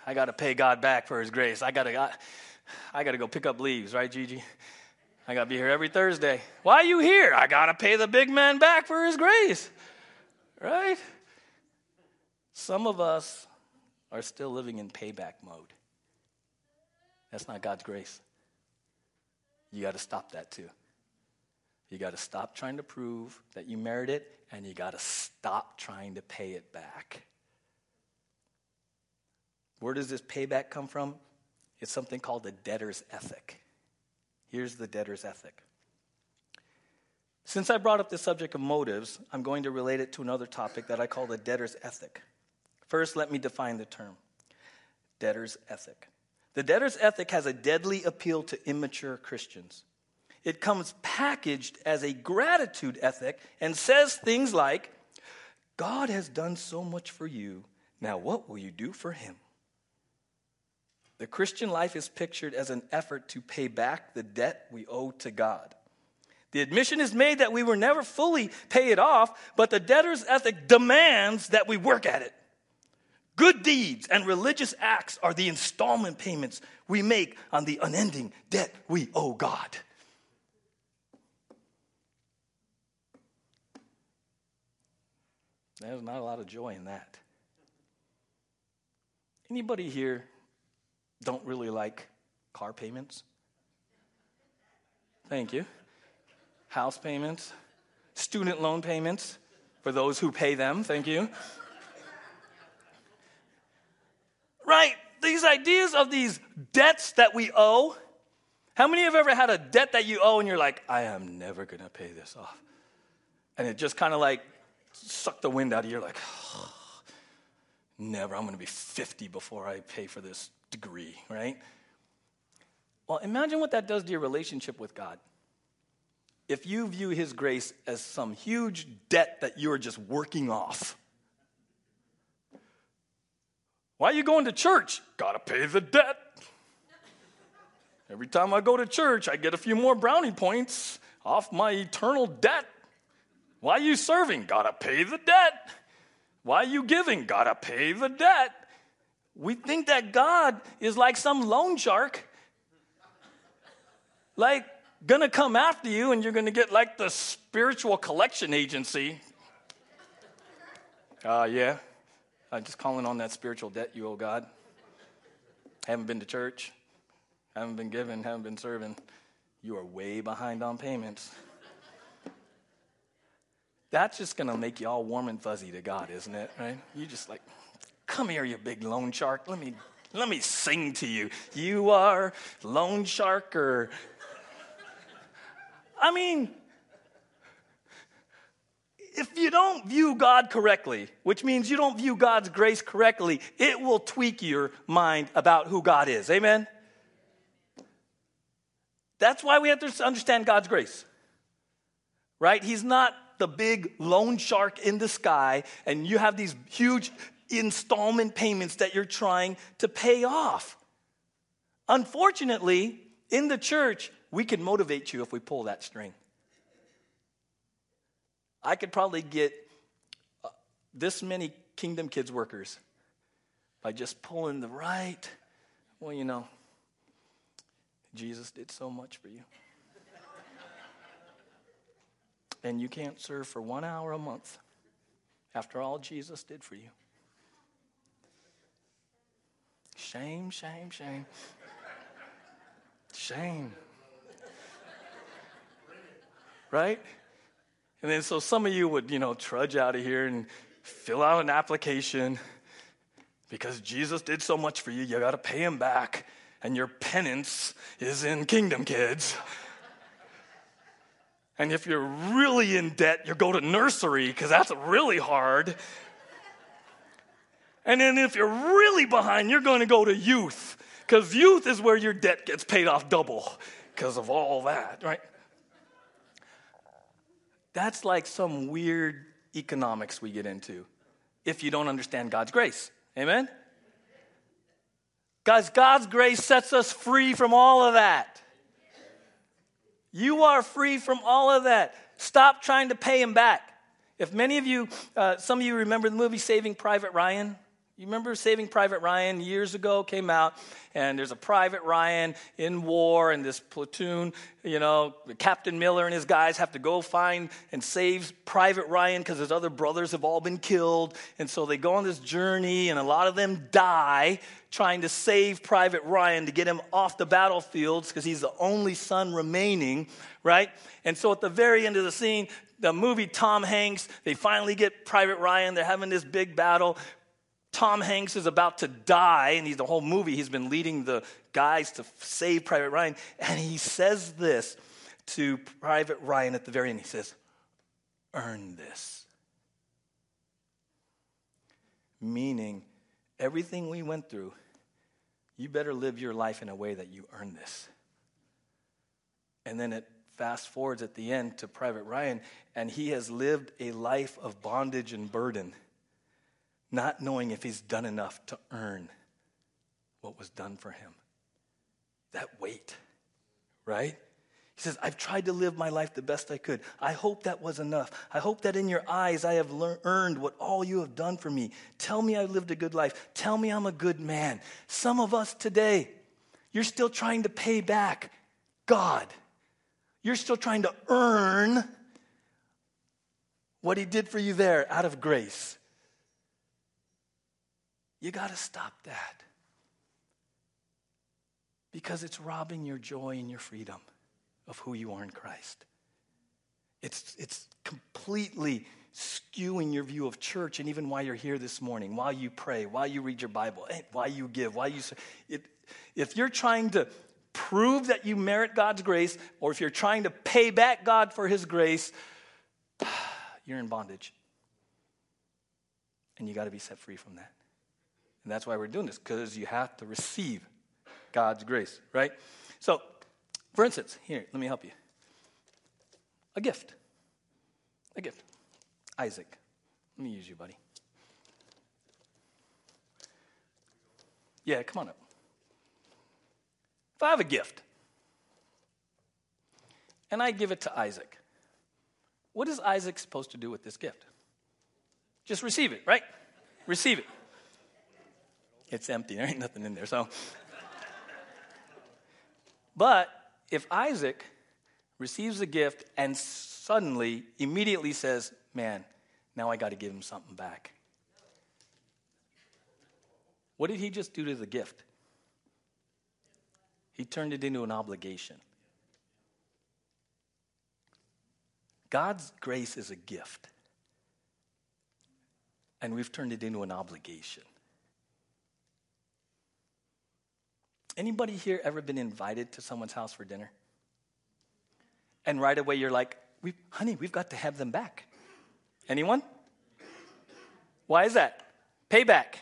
I got to pay God back for his grace. I got to I, I got to go pick up leaves, right, Gigi? I got to be here every Thursday. Why are you here? I got to pay the big man back for his grace. Right? Some of us are still living in payback mode. That's not God's grace. You got to stop that too. You got to stop trying to prove that you merit it, and you got to stop trying to pay it back. Where does this payback come from? It's something called the debtor's ethic. Here's the debtor's ethic. Since I brought up the subject of motives, I'm going to relate it to another topic that I call the debtor's ethic. First, let me define the term, debtor's ethic. The debtor's ethic has a deadly appeal to immature Christians. It comes packaged as a gratitude ethic and says things like, God has done so much for you, now what will you do for him? The Christian life is pictured as an effort to pay back the debt we owe to God. The admission is made that we will never fully pay it off, but the debtor's ethic demands that we work at it. Good deeds and religious acts are the installment payments we make on the unending debt we owe God. There's not a lot of joy in that. Anybody here don't really like car payments? Thank you. House payments, student loan payments for those who pay them. Thank you. Right? These ideas of these debts that we owe How many of you have ever had a debt that you owe and you're like, I am never going to pay this off? And it just kind of like sucked the wind out of you. You're like, oh, never. I'm going to be fifty before I pay for this degree, right? Well, imagine what that does to your relationship with God. If you view his grace as some huge debt that you are just working off. Why are you going to church? Gotta pay the debt. Every time I go to church, I get a few more brownie points off my eternal debt. Why are you serving? Gotta pay the debt. Why are you giving? Gotta pay the debt. We think that God is like some loan shark. Like, gonna come after you and you're gonna get like the spiritual collection agency. Uh, yeah. I'm just calling on that spiritual debt you owe God. Haven't been to church. Haven't been giving. Haven't been serving. You are way behind on payments. That's just going to make you all warm and fuzzy to God, isn't it? Right? You're just like, come here, you big loan shark. Let me, let me sing to you. You are loan sharker. I mean, if you don't view God correctly, which means you don't view God's grace correctly, it will tweak your mind about who God is. Amen? That's why we have to understand God's grace, right? He's not the big loan shark in the sky, and you have these huge installment payments that you're trying to pay off. Unfortunately, in the church, we can motivate you if we pull that string. I could probably get this many Kingdom Kids workers by just pulling the right. Well, you know, Jesus did so much for you. And you can't serve for one hour a month after all Jesus did for you. Shame, shame, shame. Shame. Right? And then so some of you would, you know, trudge out of here and fill out an application because Jesus did so much for you, you got to pay him back, and your penance is in Kingdom Kids. And if you're really in debt, you go to nursery because that's really hard. And then if you're really behind, you're going to go to youth because youth is where your debt gets paid off double because of all that, right? That's like some weird economics we get into if you don't understand God's grace. Amen? Guys, God's grace sets us free from all of that. You are free from all of that. Stop trying to pay him back. If many of you, uh, some of you remember the movie Saving Private Ryan. You remember Saving Private Ryan years ago came out, and there's a Private Ryan in war, and this platoon, you know, Captain Miller and his guys have to go find and save Private Ryan because his other brothers have all been killed, and so they go on this journey, and a lot of them die trying to save Private Ryan to get him off the battlefields because he's the only son remaining, right? And so at the very end of the scene, the movie Tom Hanks, they finally get Private Ryan. They're having this big battle. Tom Hanks is about to die, and he's the whole movie. He's been leading the guys to save Private Ryan, and he says this to Private Ryan at the very end. He says, earn this. Meaning, everything we went through, you better live your life in a way that you earn this. And then it fast forwards at the end to Private Ryan, and he has lived a life of bondage and burden, not knowing if he's done enough to earn what was done for him. That weight, right? He says, I've tried to live my life the best I could. I hope that was enough. I hope that in your eyes I have lear- earned what all you have done for me. Tell me I lived a good life. Tell me I'm a good man. Some of us today, you're still trying to pay back God. You're still trying to earn what he did for you there out of grace. You got to stop that because it's robbing your joy and your freedom of who you are in Christ. It's, it's completely skewing your view of church and even why you're here this morning, why you pray, why you read your Bible, why you give, why you... It, if you're trying to prove that you merit God's grace, or if you're trying to pay back God for his grace, you're in bondage. And you got to be set free from that. And that's why we're doing this, because you have to receive God's grace, right? So, for instance, here, let me help you. A gift. A gift. Isaac. Let me use you, buddy. Yeah, come on up. If I have a gift, and I give it to Isaac, what is Isaac supposed to do with this gift? Just receive it, right? Receive it. It's empty. There ain't nothing in there. So, but if Isaac receives a gift and suddenly, immediately says, man, now I got to give him something back. What did he just do to the gift? He turned it into an obligation. God's grace is a gift. And we've turned it into an obligation. Anybody here ever been invited to someone's house for dinner? And right away you're like, we, honey, we've got to have them back. Anyone? Why is that? Payback.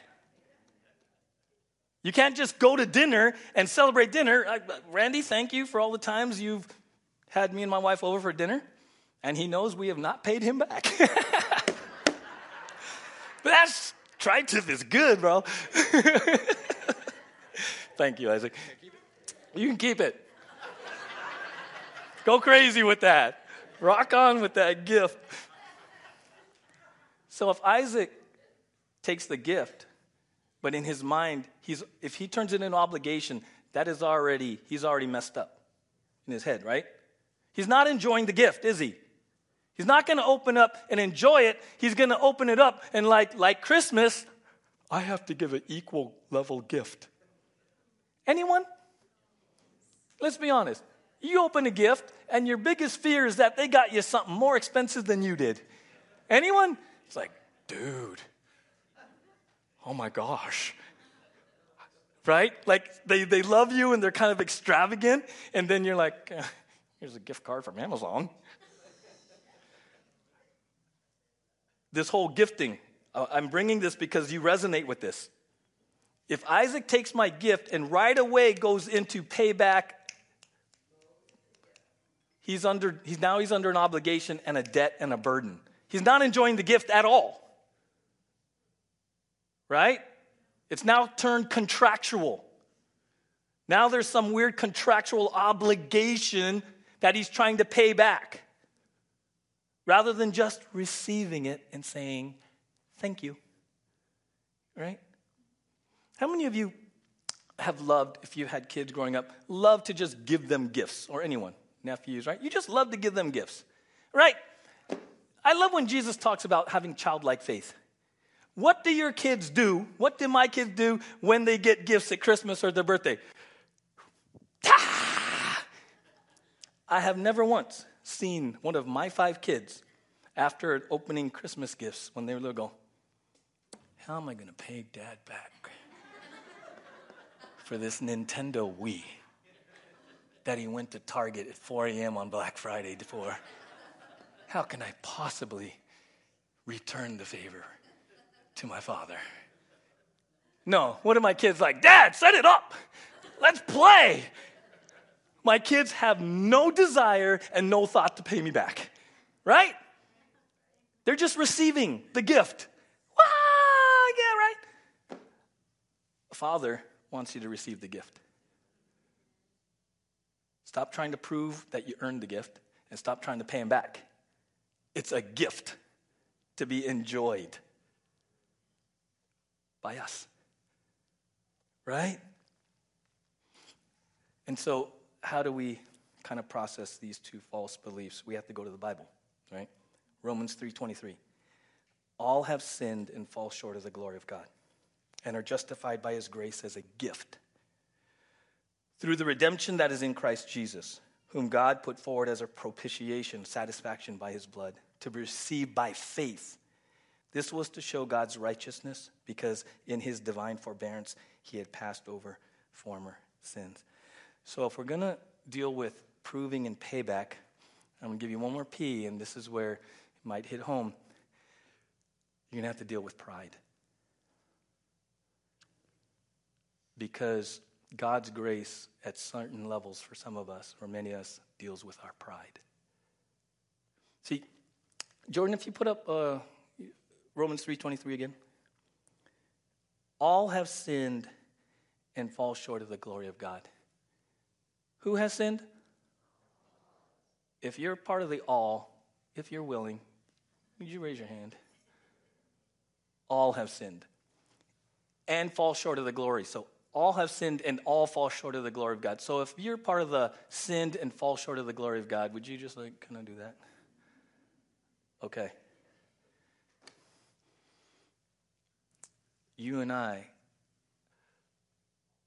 You can't just go to dinner and celebrate dinner. I, Randy, thank you for all the times you've had me and my wife over for dinner. And he knows we have not paid him back. But that's, tri-tip is good, bro. Thank you, Isaac. You can keep it. Go crazy with that. Rock on with that gift. So if Isaac takes the gift, but in his mind, he's if he turns it into an obligation, that is already, he's already messed up in his head, right? He's not enjoying the gift, is he? He's not going to open up and enjoy it. He's going to open it up and like, like Christmas, I have to give an equal level gift. Anyone? Let's be honest. You open a gift, and your biggest fear is that they got you something more expensive than you did. Anyone? It's like, dude, oh my gosh. Right? Like, they, they love you, and they're kind of extravagant, and then you're like, here's a gift card from Amazon. This whole gifting, I'm bringing this because you resonate with this. If Isaac takes my gift and right away goes into payback, he's under. He's now he's under an obligation and a debt and a burden. He's not enjoying the gift at all. Right? It's now turned contractual. Now there's some weird contractual obligation that he's trying to pay back, rather than just receiving it and saying, thank you. Right? How many of you have loved, if you had kids growing up, loved to just give them gifts, or anyone? Nephews, right? You just love to give them gifts, right? I love when Jesus talks about having childlike faith. What do your kids do? What do my kids do when they get gifts at Christmas or their birthday? Ah! I have never once seen one of my five kids after opening Christmas gifts when they were little go, how am I going to pay Dad back for this Nintendo Wii that he went to Target at four a.m. on Black Friday before? How can I possibly return the favor to my father? No, one of my kids like, Dad, set it up. Let's play. My kids have no desire and no thought to pay me back, right? They're just receiving the gift. Wow, yeah, right? Father wants you to receive the gift. Stop trying to prove that you earned the gift and stop trying to pay him back. It's a gift to be enjoyed by us, right? And so how do we kind of process these two false beliefs? We have to go to the Bible, right? Romans three twenty-three. All have sinned and fall short of the glory of God and are justified by his grace as a gift through the redemption that is in Christ Jesus, whom God put forward as a propitiation, satisfaction by his blood, to be received by faith. This was to show God's righteousness, because in his divine forbearance he had passed over former sins. So if we're going to deal with proving and payback, I'm going to give you one more P, and this is where it might hit home. You're going to have to deal with pride. Because God's grace at certain levels for some of us, or many of us, deals with our pride. See, Jordan, if you put up uh, Romans three twenty-three again. All have sinned and fall short of the glory of God. Who has sinned? If you're part of the all, if you're willing, would you raise your hand? All have sinned and fall short of the glory. So all have sinned and all fall short of the glory of God. So if you're part of the sinned and fall short of the glory of God, would you just like, can I do that? Okay. You and I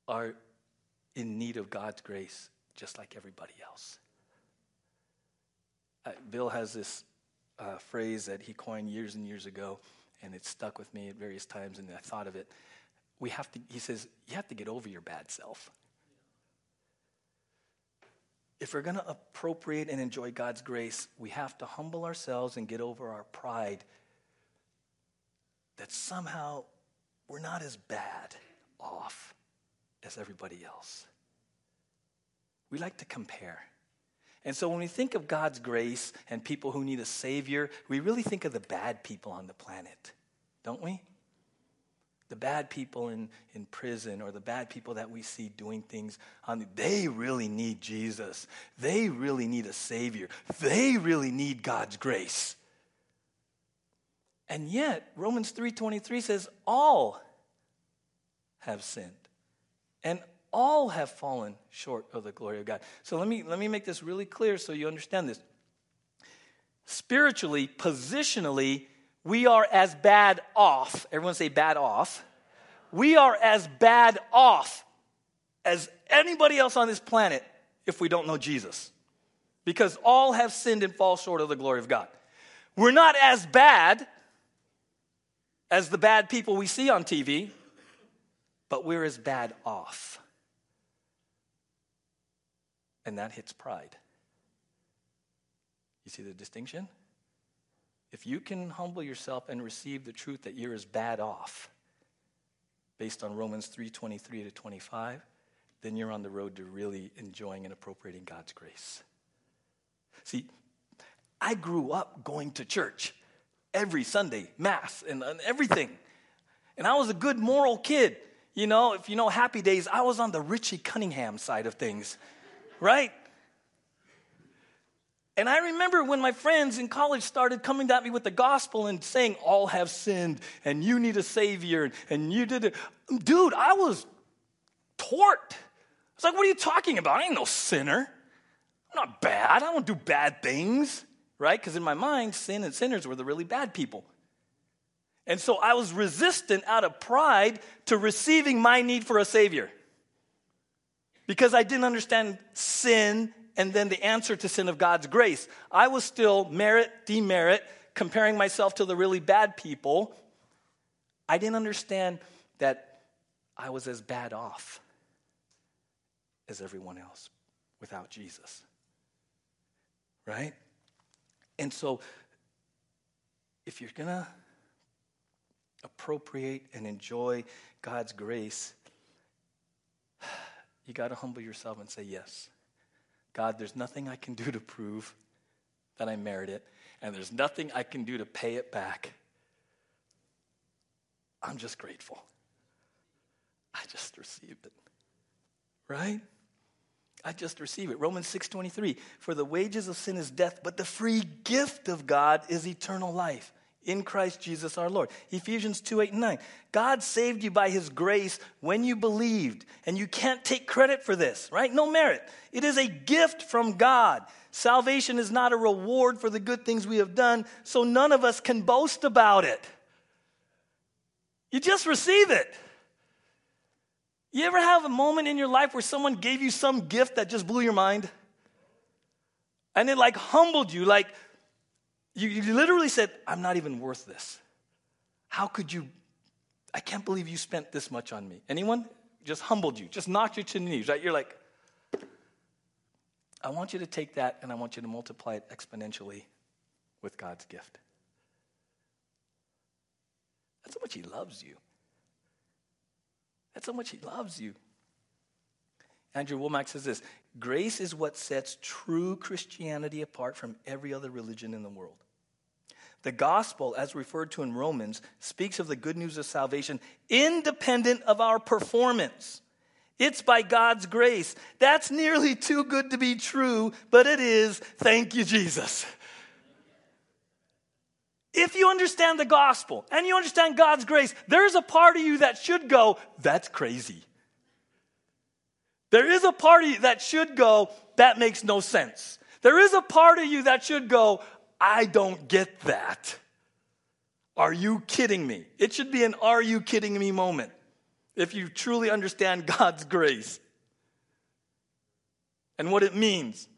are in need of God's grace just like everybody else. Uh, Bill has this uh, phrase that he coined years and years ago, and it stuck with me at various times, and I thought of it. We have to, he says, you have to get over your bad self. If we're going to appropriate and enjoy God's grace, we have to humble ourselves and get over our pride that somehow we're not as bad off as everybody else. We like to compare. And so when we think of God's grace and people who need a savior, we really think of the bad people on the planet, don't we? The bad people in, in prison, or the bad people that we see doing things on the, they really need Jesus. They really need a savior. They really need God's grace. And yet, Romans three twenty-three says, all have sinned and all have fallen short of the glory of God. So let me let me make this really clear so you understand this. Spiritually, positionally, we are as bad off. Everyone say bad off. We are as bad off as anybody else on this planet if we don't know Jesus. Because all have sinned and fall short of the glory of God. We're not as bad as the bad people we see on T V, but we're as bad off. And that hits pride. You see the distinction? If you can humble yourself and receive the truth that you're as bad off, based on Romans three twenty-three to twenty-five, then you're on the road to really enjoying and appropriating God's grace. See, I grew up going to church every Sunday, mass and, and everything. And I was a good moral kid. You know, if you know Happy Days, I was on the Richie Cunningham side of things, right? And I remember when my friends in college started coming at me with the gospel and saying, all have sinned, and you need a savior, and you did it. Dude, I was torqued. I was like, what are you talking about? I ain't no sinner. I'm not bad. I don't do bad things, right? Because in my mind, sin and sinners were the really bad people. And so I was resistant out of pride to receiving my need for a savior, because I didn't understand sin and then the answer to sin of God's grace. I was still merit, demerit, comparing myself to the really bad people. I didn't understand that I was as bad off as everyone else without Jesus, right? And so if you're going to appropriate and enjoy God's grace, you got to humble yourself and say, yes, God, there's nothing I can do to prove that I merit it, and there's nothing I can do to pay it back. I'm just grateful. I just receive it, right? I just receive it. Romans six twenty-three, for the wages of sin is death, but the free gift of God is eternal life in Christ Jesus our Lord. Ephesians two eight and nine. God saved you by his grace when you believed. And you can't take credit for this, right? No merit. It is a gift from God. Salvation is not a reward for the good things we have done, so none of us can boast about it. You just receive it. You ever have a moment in your life where someone gave you some gift that just blew your mind? And it like humbled you, like, You, you literally said, I'm not even worth this. How could you? I can't believe you spent this much on me. Anyone? Just humbled you. Just knocked you to the knees, right? You're like, I want you to take that and I want you to multiply it exponentially with God's gift. That's how much he loves you. That's how much he loves you. Andrew Womack says this: grace is what sets true Christianity apart from every other religion in the world. The gospel, as referred to in Romans, speaks of the good news of salvation independent of our performance. It's by God's grace. That's nearly too good to be true, but it is. Thank you, Jesus. If you understand the gospel and you understand God's grace, there's a part of you that should go, that's crazy. There is a part of you that should go, that makes no sense. There is a part of you that should go, I don't get that. Are you kidding me? It should be an are you kidding me moment if you truly understand God's grace and what it means.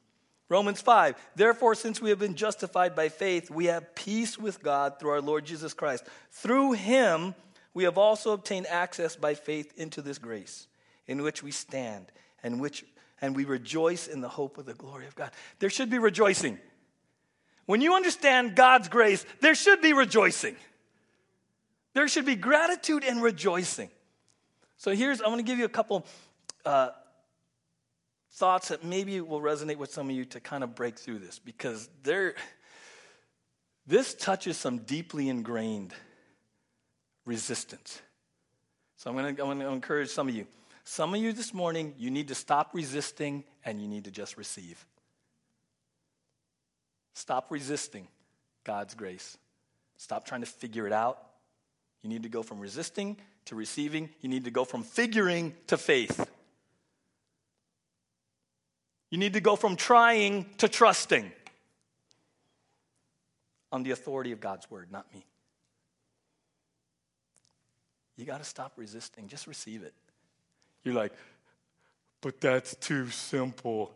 Romans five, therefore, since we have been justified by faith, we have peace with God through our Lord Jesus Christ. Through him, we have also obtained access by faith into this grace in which we stand and which and we rejoice in the hope of the glory of God. There should be rejoicing. When you understand God's grace, there should be rejoicing. There should be gratitude and rejoicing. So here's, I'm going to give you a couple uh thoughts that maybe will resonate with some of you to kind of break through this, because there, this touches some deeply ingrained resistance. So I'm going to, I'm going to encourage some of you. Some of you this morning, you need to stop resisting and you need to just receive. Stop resisting God's grace. Stop trying to figure it out. You need to go from resisting to receiving. You need to go from figuring to faith. You need to go from trying to trusting on the authority of God's word, not me. You got to stop resisting. Just receive it. You're like, but that's too simple.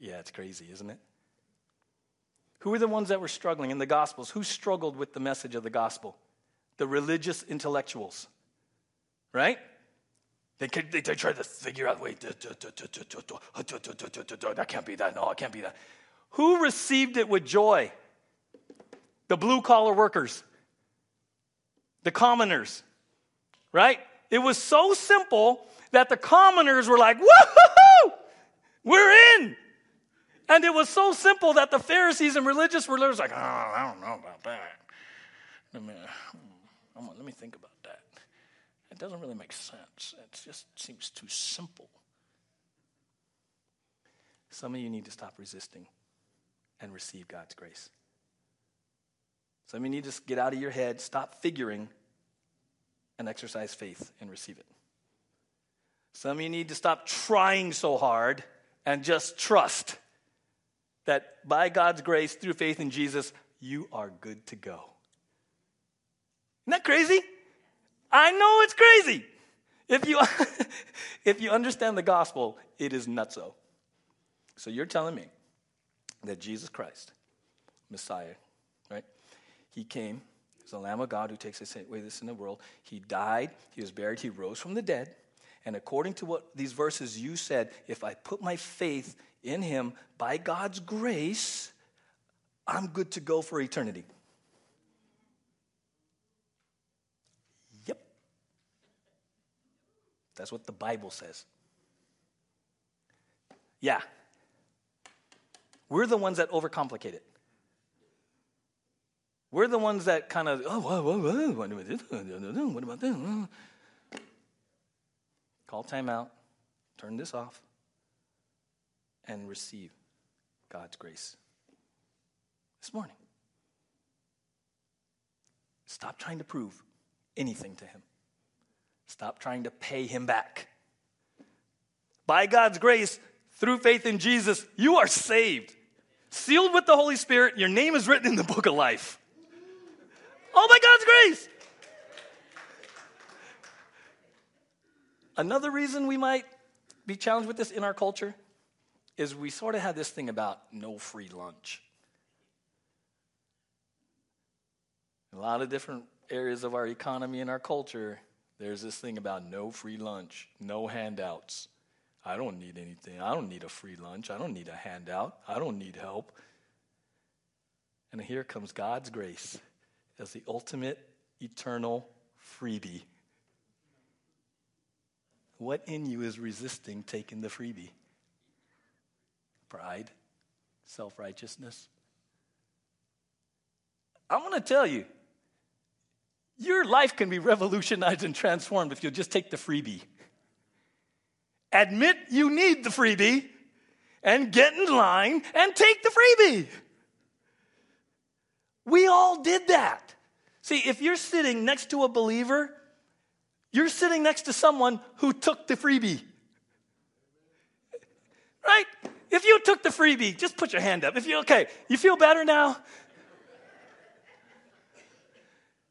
Yeah, it's crazy, isn't it? Who are the ones that were struggling in the Gospels? Who struggled with the message of the gospel? The religious intellectuals, right? They, could, they, they try to figure out, wait, that can't be that. No, it can't be that. Who received it with joy? The blue-collar workers, the commoners, right? It was so simple that the commoners were like, woo-hoo-hoo, we're in. And it was so simple that the Pharisees and religious were like, oh, I don't know about that. Let me, let me think about that. It doesn't really make sense. It just seems too simple. Some of you need to stop resisting and receive God's grace. Some of you need to get out of your head, stop figuring, and exercise faith and receive it. Some of you need to stop trying so hard and just trust that by God's grace, through faith in Jesus, you are good to go. Isn't that crazy? I know it's crazy. If you if you understand the gospel, it is nutso. So you're telling me that Jesus Christ, Messiah, right? He came as the Lamb of God who takes away the sin of the world. He died. He was buried. He rose from the dead. And according to what these verses you said, if I put my faith in him by God's grace, I'm good to go for eternity. That's what the Bible says. Yeah. We're the ones that overcomplicate it. We're the ones that kind of, oh, whoa, whoa, whoa, what about this? What about that? Call time out, turn this off, and receive God's grace this morning. Stop trying to prove anything to him. Stop trying to pay him back. By God's grace, through faith in Jesus, you are saved. Sealed with the Holy Spirit, your name is written in the book of life. Oh, by God's grace. Another reason we might be challenged with this in our culture is we sort of had this thing about no free lunch. In a lot of different areas of our economy and our culture, there's this thing about no free lunch, no handouts. I don't need anything. I don't need a free lunch. I don't need a handout. I don't need help. And here comes God's grace as the ultimate eternal freebie. What in you is resisting taking the freebie? Pride, self-righteousness. I want to tell you, your life can be revolutionized and transformed if you'll just take the freebie. Admit you need the freebie and get in line and take the freebie. We all did that. See, if you're sitting next to a believer, you're sitting next to someone who took the freebie. Right? If you took the freebie, just put your hand up. If you okay, you feel better now?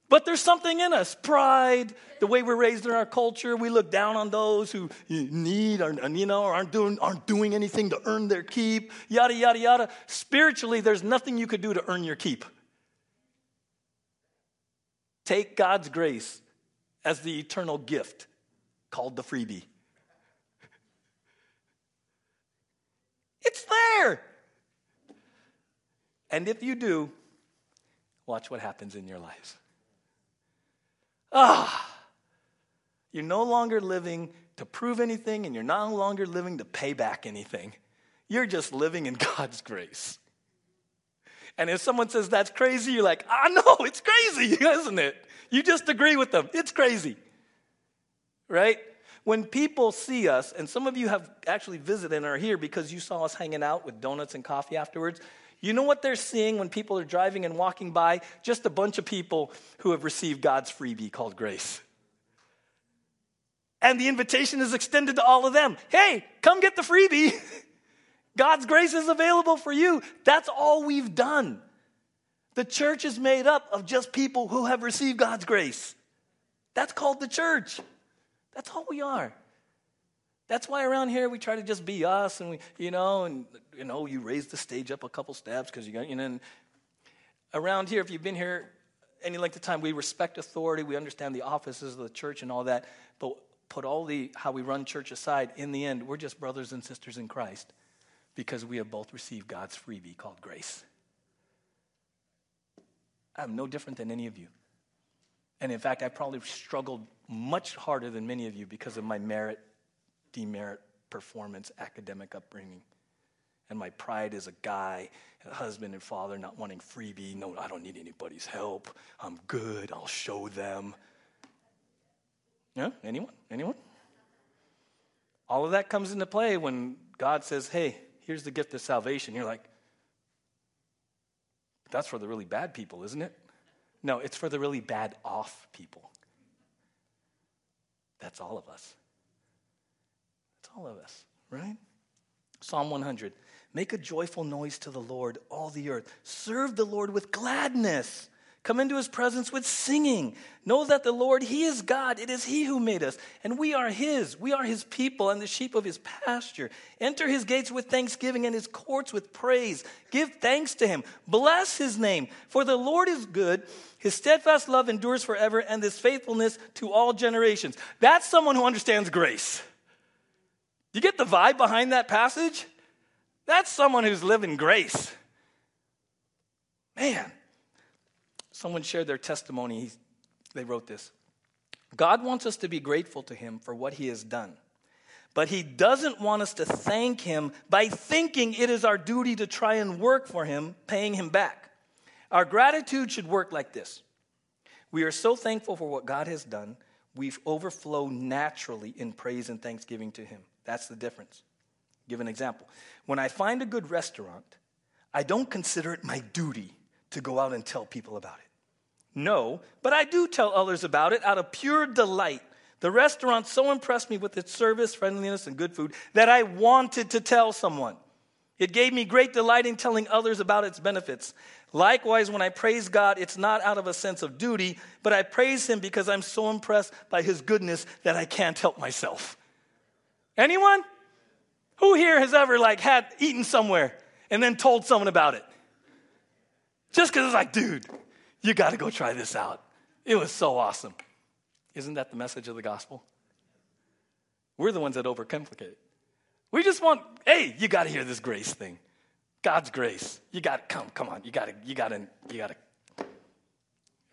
But there's something in us, pride, the way we're raised in our culture. We look down on those who need or, you know, or aren't doing, aren't doing anything to earn their keep, yada, yada, yada. Spiritually, there's nothing you could do to earn your keep. Take God's grace as the eternal gift called the freebie. It's there. And if you do, watch what happens in your life. Ah, you're no longer living to prove anything, and you're no longer living to pay back anything. You're just living in God's grace. And if someone says that's crazy, you're like, I know, it's crazy, isn't it? You just agree with them. It's crazy, right? When people see us, and some of you have actually visited and are here because you saw us hanging out with donuts and coffee afterwards, you know what they're seeing when people are driving and walking by? Just a bunch of people who have received God's freebie called grace. And the invitation is extended to all of them. Hey, come get the freebie. God's grace is available for you. That's all we've done. The church is made up of just people who have received God's grace. That's called the church. That's all we are. That's why around here we try to just be us, and we, you know, and you know, you raise the stage up a couple steps because you got, you know. And around here, if you've been here any length of time, we respect authority. We understand the offices of the church and all that. But put all the how we run church aside. In the end, we're just brothers and sisters in Christ because we have both received God's freebie called grace. I'm no different than any of you, and in fact, I probably struggled much harder than many of you because of my merit, demerit, performance, academic upbringing. And my pride as a guy, a husband and father, not wanting freebie. No, I don't need anybody's help. I'm good. I'll show them. Yeah, anyone? Anyone? All of that comes into play when God says, hey, here's the gift of salvation. You're like, that's for the really bad people, isn't it? No, it's for the really bad off people. That's all of us. All of us, right? Psalm one hundred, make a joyful noise to the Lord, all the earth. Serve the Lord with gladness. Come into his presence with singing. Know that the Lord, he is God. It is he who made us, and we are his. We are his people and the sheep of his pasture. Enter his gates with thanksgiving and his courts with praise. Give thanks to him. Bless his name. For the Lord is good. His steadfast love endures forever, and his faithfulness to all generations. That's someone who understands grace. You get the vibe behind that passage? That's someone who's living grace. Man, someone shared their testimony. They wrote this. God wants us to be grateful to him for what he has done, but he doesn't want us to thank him by thinking it is our duty to try and work for him, paying him back. Our gratitude should work like this. We are so thankful for what God has done, we overflow naturally in praise and thanksgiving to him. That's the difference. Give an example. When I find a good restaurant, I don't consider it my duty to go out and tell people about it. No, but I do tell others about it out of pure delight. The restaurant so impressed me with its service, friendliness, and good food that I wanted to tell someone. It gave me great delight in telling others about its benefits. Likewise, when I praise God, it's not out of a sense of duty, but I praise him because I'm so impressed by his goodness that I can't help myself. Anyone? Who here has ever like had eaten somewhere and then told someone about it? Just because it's like, dude, you got to go try this out. It was so awesome. Isn't that the message of the gospel? We're the ones that overcomplicate. We just want, hey, you got to hear this grace thing. God's grace. You got to come, come on. You got to, you got to, you got to,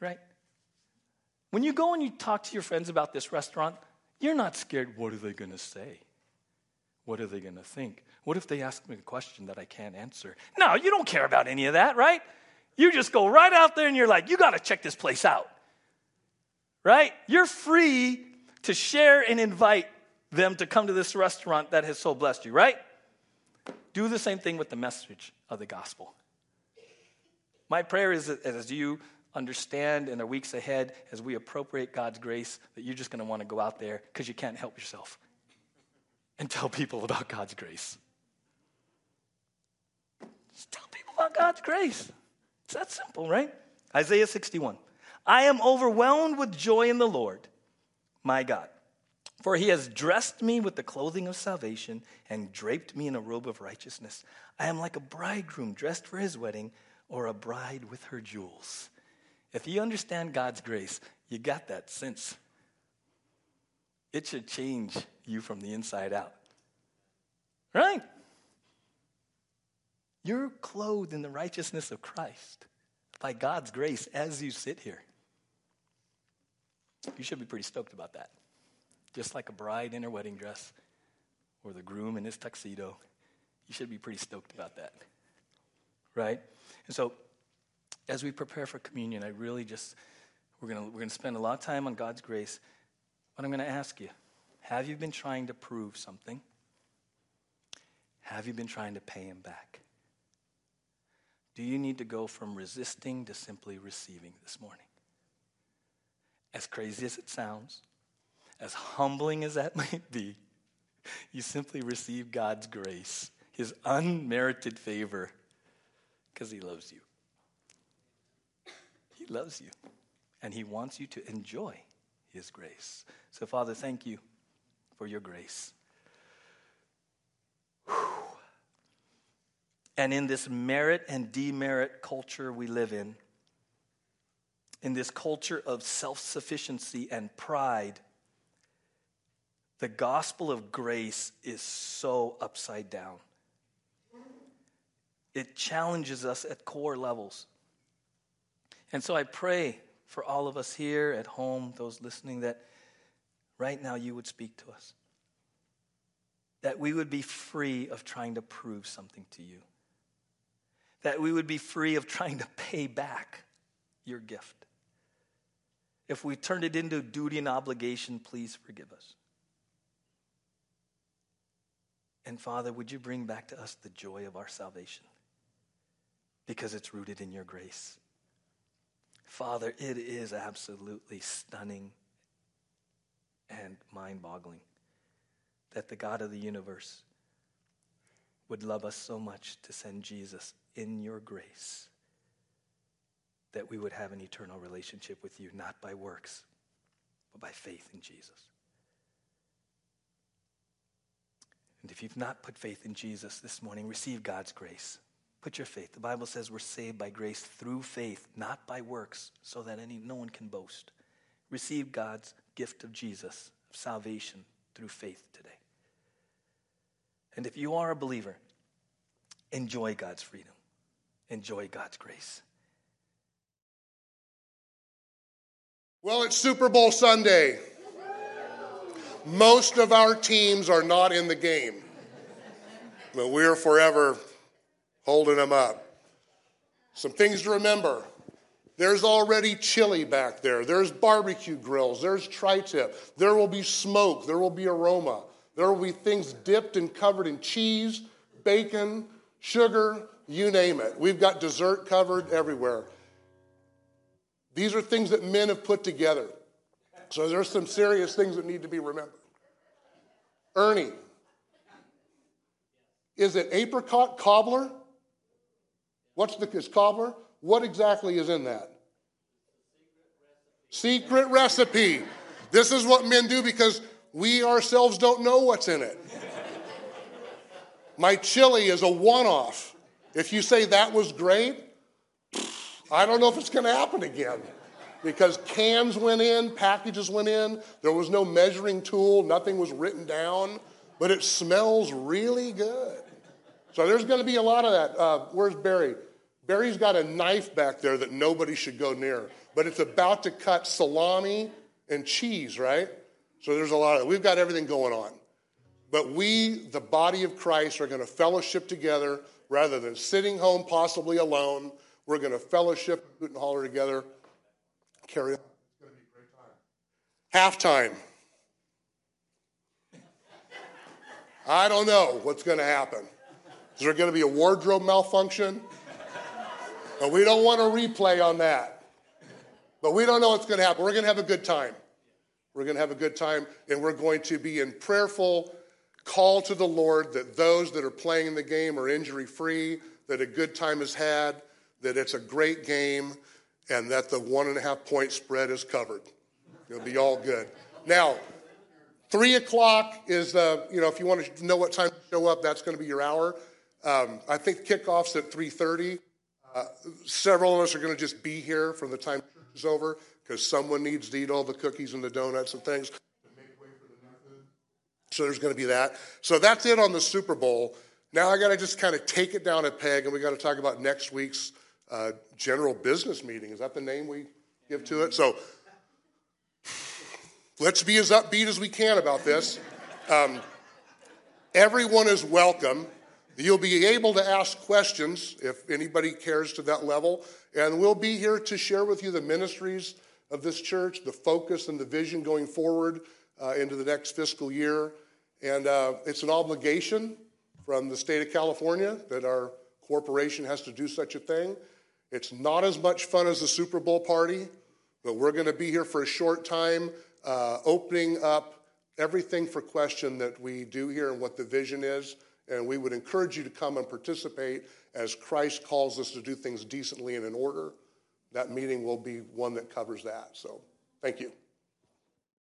right? When you go and you talk to your friends about this restaurant, you're not scared. What are they going to say? What are they going to think? What if they ask me a question that I can't answer? No, you don't care about any of that, right? You just go right out there and you're like, you got to check this place out, right? You're free to share and invite them to come to this restaurant that has so blessed you, right? Do the same thing with the message of the gospel. My prayer is that as you understand in the weeks ahead, as we appropriate God's grace, that you're just going to want to go out there because you can't help yourself and tell people about God's grace. Just tell people about God's grace. It's that simple, right? Isaiah sixty-one. I am overwhelmed with joy in the Lord, my God, for he has dressed me with the clothing of salvation and draped me in a robe of righteousness. I am like a bridegroom dressed for his wedding, or a bride with her jewels. If you understand God's grace, you got that sense. It should change you from the inside out, right? You're clothed in the righteousness of Christ by God's grace as you sit here. You should be pretty stoked about that. Just like a bride in her wedding dress or the groom in his tuxedo, you should be pretty stoked about that, right? And so as we prepare for communion, I really just, we're going to we're going to spend a lot of time on God's grace, but I'm going to ask you, have you been trying to prove something? Have you been trying to pay him back? Do you need to go from resisting to simply receiving this morning? As crazy as it sounds, as humbling as that might be, you simply receive God's grace, his unmerited favor, because he loves you. He loves you, and he wants you to enjoy his grace. So, Father, thank you for your grace. Whew. And in this merit and demerit culture we live in, in this culture of self-sufficiency and pride, the gospel of grace is so upside down. It challenges us at core levels. And so I pray for all of us here at home, those listening, that right now you would speak to us. That we would be free of trying to prove something to you. That we would be free of trying to pay back your gift. If we turned it into duty and obligation, please forgive us. And Father, would you bring back to us the joy of our salvation? Because it's rooted in your grace. Father, it is absolutely stunning and mind-boggling that the God of the universe would love us so much to send Jesus in your grace, that we would have an eternal relationship with you, not by works, but by faith in Jesus. And if you've not put faith in Jesus this morning, receive God's grace. Put your faith. The Bible says we're saved by grace through faith, not by works, so that any no one can boast. Receive God's gift of Jesus, of salvation through faith today. And if you are a believer, enjoy God's freedom. Enjoy God's grace. Well, it's Super Bowl Sunday. Most of our teams are not in the game, but we're forever holding them up. Some things to remember. There's already chili back there. There's barbecue grills. There's tri-tip. There will be smoke. There will be aroma. There will be things dipped and covered in cheese, bacon, sugar, you name it. We've got dessert covered everywhere. These are things that men have put together. So there's some serious things that need to be remembered. Ernie, is it apricot cobbler? What's the is cobbler? What exactly is in that? Secret recipe. This is what men do because we ourselves don't know what's in it. My chili is a one-off. If you say that was great, I don't know if it's going to happen again because cans went in, packages went in, there was no measuring tool, nothing was written down. but it smells really good. So there's going to be a lot of that. Uh, where's Barry? Barry's got a knife back there that nobody should go near, but it's about to cut salami and cheese, right? So there's a lot of that. We've got everything going on. But we, the body of Christ, are going to fellowship together rather than sitting home possibly alone. We're going to fellowship, hoot and holler together, carry on. It's going to be a great time. Half time. I don't know what's going to happen. Is there going to be a wardrobe malfunction? But we don't want a replay on that. But we don't know what's going to happen. We're going to have a good time. We're going to have a good time, and we're going to be in prayerful call to the Lord that those that are playing the game are injury-free, that a good time is had, that it's a great game, and that the one-and-a-half-point spread is covered. It'll be all good. Now, three o'clock is, uh, you know, if you want to know what time to show up, that's going to be your hour. Um, I think kickoff's at three thirty. Uh, several of us are going to just be here from the time church is over because someone needs to eat all the cookies and the donuts and things. So there's going to be that. So that's it on the Super Bowl. Now I got to just kind of take it down a peg, and we got to talk about next week's uh, general business meeting. Is that the name we give to it? So let's be as upbeat as we can about this. Um, everyone is welcome. You'll be able to ask questions if anybody cares to that level. And we'll be here to share with you the ministries of this church, the focus and the vision going forward uh, into the next fiscal year. And uh, it's an obligation from the state of California that our corporation has to do such a thing. It's not as much fun as the Super Bowl party, but we're going to be here for a short time, uh, opening up everything for question that we do here and what the vision is. And we would encourage you to come and participate as Christ calls us to do things decently and in order. That meeting will be one that covers that. So thank you.